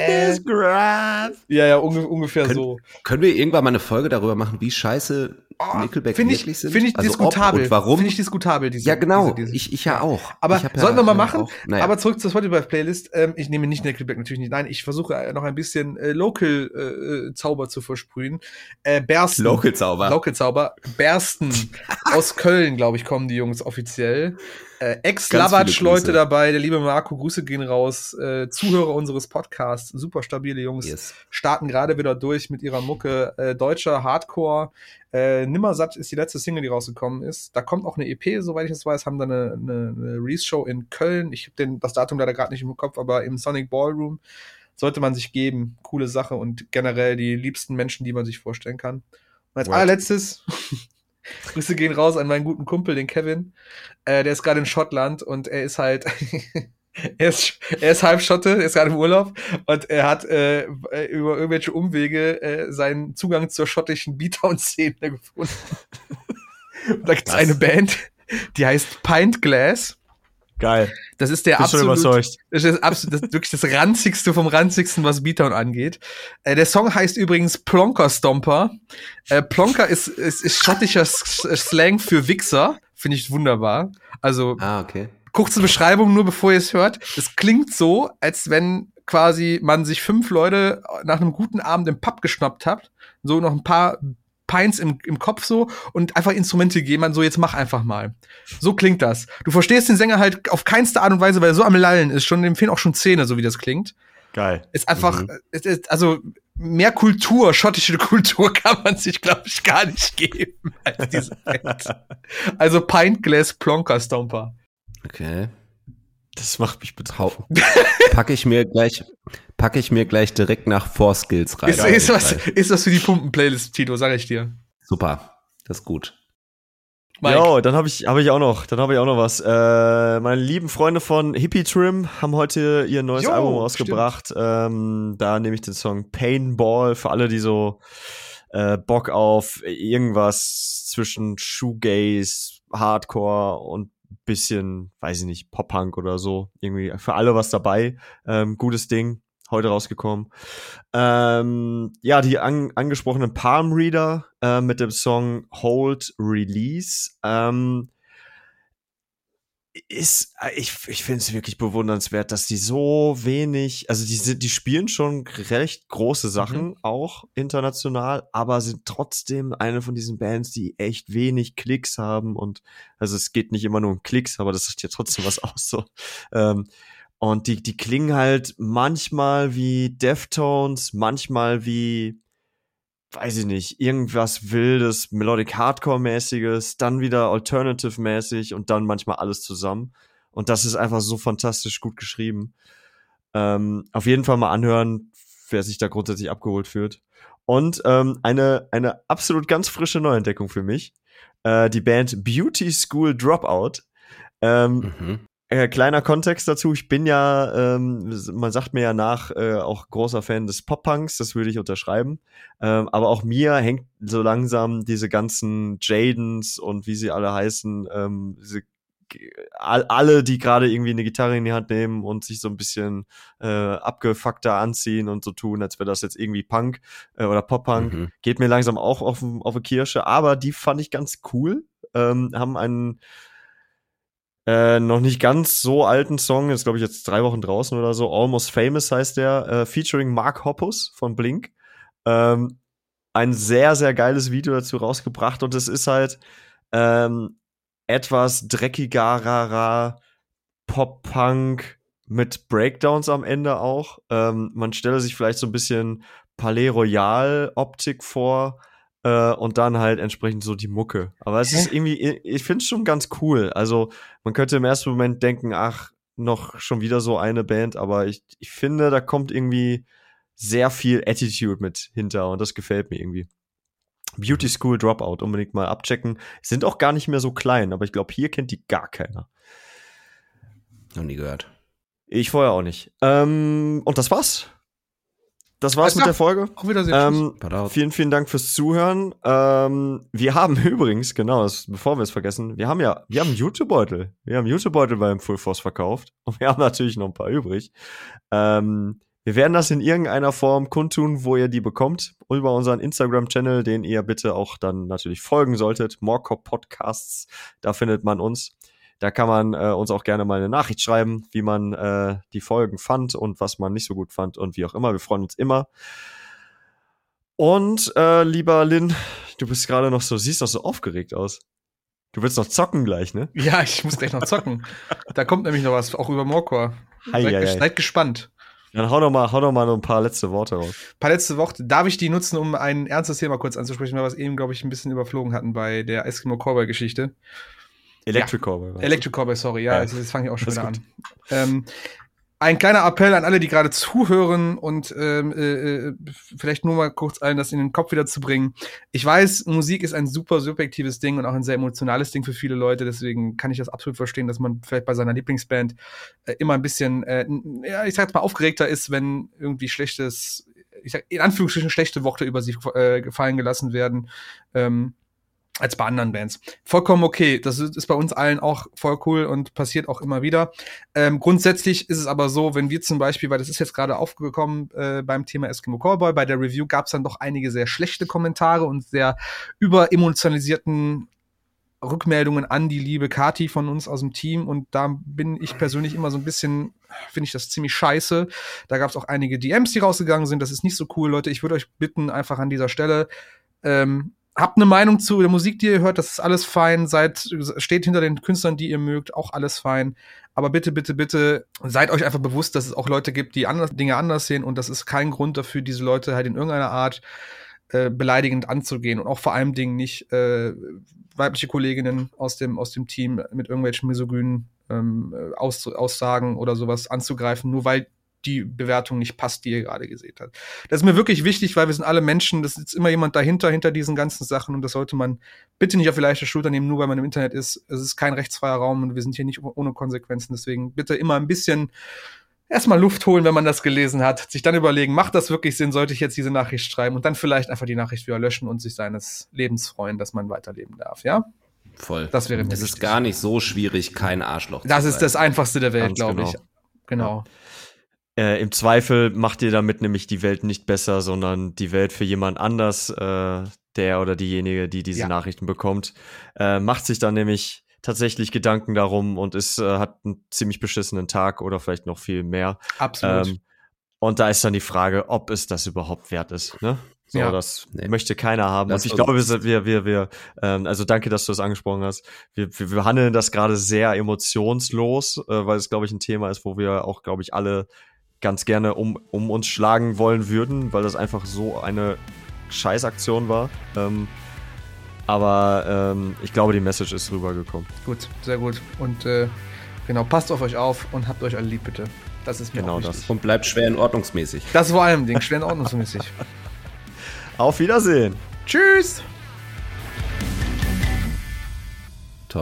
this graph. Ja, ja, ungefähr so. Können wir irgendwann mal eine Folge darüber machen, wie scheiße Nickelback wirklich sind? Finde ich diskutabel. Und warum? Finde ich diskutabel. Ja, genau. Ich ja auch. Aber sollten wir mal machen. Auch, naja. Aber zurück zur Spotify-Playlist. Ich nehme nicht Nickelback, natürlich nicht. Nein, ich versuche noch ein bisschen Local-Zauber zu versprühen. Bersten. Local-Zauber. Bersten. Aus Köln, glaube ich, kommen die Jungs offiziell. Ex-Lavatsch-Leute dabei, der liebe Marco, Grüße gehen raus, Zuhörer unseres Podcasts, super stabile Jungs, starten gerade wieder durch mit ihrer Mucke, deutscher Hardcore, Nimmersatt ist die letzte Single, die rausgekommen ist, da kommt auch eine EP, soweit ich es weiß, haben da eine Release-Show in Köln, ich habe das Datum leider gerade nicht im Kopf, aber im Sonic Ballroom, sollte man sich geben, coole Sache und generell die liebsten Menschen, die man sich vorstellen kann. Und als allerletztes... Grüße gehen raus an meinen guten Kumpel, den Kevin. Der ist gerade in Schottland und er ist halt, er ist halb Schotte, er ist gerade im Urlaub und er hat über irgendwelche Umwege seinen Zugang zur schottischen Beatdown-Szene gefunden. Und da gibt's eine Band, die heißt Pint Glass. Geil. Das ist der das ist wirklich das ranzigste vom ranzigsten, was Beatdown angeht. Der Song heißt übrigens Plonker Stomper. Plonker ist schottischer Slang für Wichser. Finde ich wunderbar. Also, okay. Kurze Beschreibung, nur bevor ihr es hört. Es klingt so, als wenn quasi man sich 5 Leute nach einem guten Abend im Pub geschnappt hat. So noch ein paar Pints im Kopf so und einfach Instrumente geben, man so, jetzt mach einfach mal. So klingt das. Du verstehst den Sänger halt auf keinste Art und Weise, weil er so am Lallen ist. Dem fehlen auch schon Zähne, so wie das klingt. Geil. Ist einfach, also mehr Kultur, schottische Kultur kann man sich, glaube ich, gar nicht geben als diese Band. Also Pintglass Plonker Stomper. Okay. Das macht mich betroffen. Packe ich mir gleich direkt nach Four Skills rein. Ist was für die Pumpen-Playlist, Tito, sag ich dir. Super, das ist gut. Mike. Jo, dann habe ich auch noch was. Meine lieben Freunde von Hippie Trim haben heute ihr neues Album rausgebracht. Da nehme ich den Song Painball für alle, die so Bock auf irgendwas zwischen Shoegaze, Hardcore und bisschen, weiß ich nicht, Pop-Punk oder so. Irgendwie für alle was dabei. Gutes Ding. Heute rausgekommen. Ja, die angesprochenen Palm Reader mit dem Song Hold Release. Ich finde es wirklich bewundernswert, dass die so wenig, also die spielen schon recht große Sachen, auch international, aber sind trotzdem eine von diesen Bands, die echt wenig Klicks haben und, also es geht nicht immer nur um Klicks, aber das sagt ja trotzdem was aus, so. Und die klingen halt manchmal wie Deftones, manchmal wie, weiß ich nicht, irgendwas Wildes, Melodic Hardcore-mäßiges, dann wieder Alternative-mäßig und dann manchmal alles zusammen. Und das ist einfach so fantastisch gut geschrieben. Auf jeden Fall mal anhören, wer sich da grundsätzlich abgeholt fühlt. Und eine absolut ganz frische Neuentdeckung für mich. Die Band Beauty School Dropout. Kleiner Kontext dazu, ich bin ja, man sagt mir ja nach, auch großer Fan des Pop-Punks, das würde ich unterschreiben, aber auch mir hängt so langsam diese ganzen Jadens und wie sie alle heißen, alle, die gerade irgendwie eine Gitarre in die Hand nehmen und sich so ein bisschen abgefuckter anziehen und so tun, als wäre das jetzt irgendwie Punk oder Pop-Punk, geht mir langsam auch auf eine Kirsche, aber die fand ich ganz cool, haben einen noch nicht ganz so alten Song, ist glaube ich jetzt 3 Wochen draußen oder so, Almost Famous heißt der, featuring Mark Hoppus von Blink, ein sehr, sehr geiles Video dazu rausgebracht und es ist halt etwas dreckigerer Pop-Punk mit Breakdowns am Ende auch, man stelle sich vielleicht so ein bisschen Palais Royal-Optik vor, und dann halt entsprechend so die Mucke. Aber es ist irgendwie, ich find's schon ganz cool. Also man könnte im ersten Moment denken, ach, noch schon wieder so eine Band, aber ich finde, da kommt irgendwie sehr viel Attitude mit hinter und das gefällt mir irgendwie. Beauty School Dropout, unbedingt mal abchecken. Sind auch gar nicht mehr so klein, aber ich glaube, hier kennt die gar keiner. Noch nie gehört. Ich vorher auch nicht. Und das war's. Das war's mit der Folge. Auf Wiedersehen. Vielen, vielen Dank fürs Zuhören. Wir haben übrigens, genau, bevor wir es vergessen, wir haben Jutebeutel. Wir haben Jutebeutel beim Full Force verkauft. Und wir haben natürlich noch ein paar übrig. Wir werden das in irgendeiner Form kundtun, wo ihr die bekommt. Über unseren Instagram-Channel, den ihr bitte auch dann natürlich folgen solltet. Morecop Podcasts, da findet man uns. Da kann man uns auch gerne mal eine Nachricht schreiben, wie man die Folgen fand und was man nicht so gut fand und wie auch immer. Wir freuen uns immer. Und lieber Lin, du bist gerade noch so, siehst noch so aufgeregt aus. Du willst noch zocken gleich, ne? Ja, ich muss gleich noch zocken. Da kommt nämlich noch was, auch über Morcor. Seid gespannt. Dann hau doch mal noch ein paar letzte Worte raus. Ein paar letzte Worte. Darf ich die nutzen, um ein ernstes Thema kurz anzusprechen, weil wir es eben, glaube ich, ein bisschen überflogen hatten bei der Eskimo Cowboy-Geschichte. Electric Callboy, sorry. Ja, also, jetzt fange ich auch schon wieder an. Ein kleiner Appell an alle, die gerade zuhören und vielleicht nur mal kurz allen das in den Kopf wieder zu bringen. Ich weiß, Musik ist ein super subjektives Ding und auch ein sehr emotionales Ding für viele Leute. Deswegen kann ich das absolut verstehen, dass man vielleicht bei seiner Lieblingsband immer ein bisschen, ich sag jetzt mal, aufgeregter ist, wenn irgendwie schlechtes, ich sag in Anführungsstrichen schlechte Worte über sie gefallen gelassen werden. als bei anderen Bands. Vollkommen okay. Das ist bei uns allen auch voll cool und passiert auch immer wieder. Grundsätzlich ist es aber so, wenn wir zum Beispiel, weil das ist jetzt gerade aufgekommen beim Thema Eskimo Callboy, bei der Review gab es dann doch einige sehr schlechte Kommentare und sehr überemotionalisierten Rückmeldungen an die liebe Kati von uns aus dem Team, und da bin ich persönlich immer so ein bisschen, finde ich das ziemlich scheiße. Da gab es auch einige DMs, die rausgegangen sind. Das ist nicht so cool, Leute. Ich würde euch bitten, einfach an dieser Stelle, habt eine Meinung zu der Musik, die ihr hört, das ist alles fein, steht hinter den Künstlern, die ihr mögt, auch alles fein, aber bitte, bitte, bitte seid euch einfach bewusst, dass es auch Leute gibt, die Dinge anders sehen, und das ist kein Grund dafür, diese Leute halt in irgendeiner Art beleidigend anzugehen und auch vor allem Dingen nicht weibliche Kolleginnen aus dem Team mit irgendwelchen misogynen Aussagen oder sowas anzugreifen, nur weil die Bewertung nicht passt, die ihr gerade gesehen habt. Das ist mir wirklich wichtig, weil wir sind alle Menschen, das ist immer jemand dahinter, hinter diesen ganzen Sachen, und das sollte man bitte nicht auf die leichte Schulter nehmen, nur weil man im Internet ist. Es ist kein rechtsfreier Raum und wir sind hier nicht ohne Konsequenzen, deswegen bitte immer ein bisschen erstmal Luft holen, wenn man das gelesen hat, sich dann überlegen, macht das wirklich Sinn, sollte ich jetzt diese Nachricht schreiben, und dann vielleicht einfach die Nachricht wieder löschen und sich seines Lebens freuen, dass man weiterleben darf, ja? Voll. Das wäre mir wichtig. Es ist gar nicht so schwierig, kein Arschloch zu sein. Das ist das Einfachste der Welt, glaube ich. Genau. Ja. Im Zweifel macht ihr damit nämlich die Welt nicht besser, sondern die Welt für jemand anders, der oder diejenige, die diese Nachrichten bekommt, macht sich dann nämlich tatsächlich Gedanken darum und hat einen ziemlich beschissenen Tag oder vielleicht noch viel mehr. Absolut. Und da ist dann die Frage, ob es das überhaupt wert ist, ne? So, ja. Das möchte keiner haben. Und ich glaube, also danke, dass du das angesprochen hast. Wir behandeln das gerade sehr emotionslos, weil es, glaube ich, ein Thema ist, wo wir auch, glaube ich, alle ganz gerne um uns schlagen wollen würden, weil das einfach so eine Scheißaktion war. Aber ich glaube, die Message ist rübergekommen. Gut, sehr gut. Und genau, passt auf euch auf und habt euch alle lieb, bitte. Das ist mir genau auch wichtig. Das. Und bleibt schwer in ordnungsmäßig. Das vor allem, schwer in ordnungsmäßig. Auf Wiedersehen. Tschüss.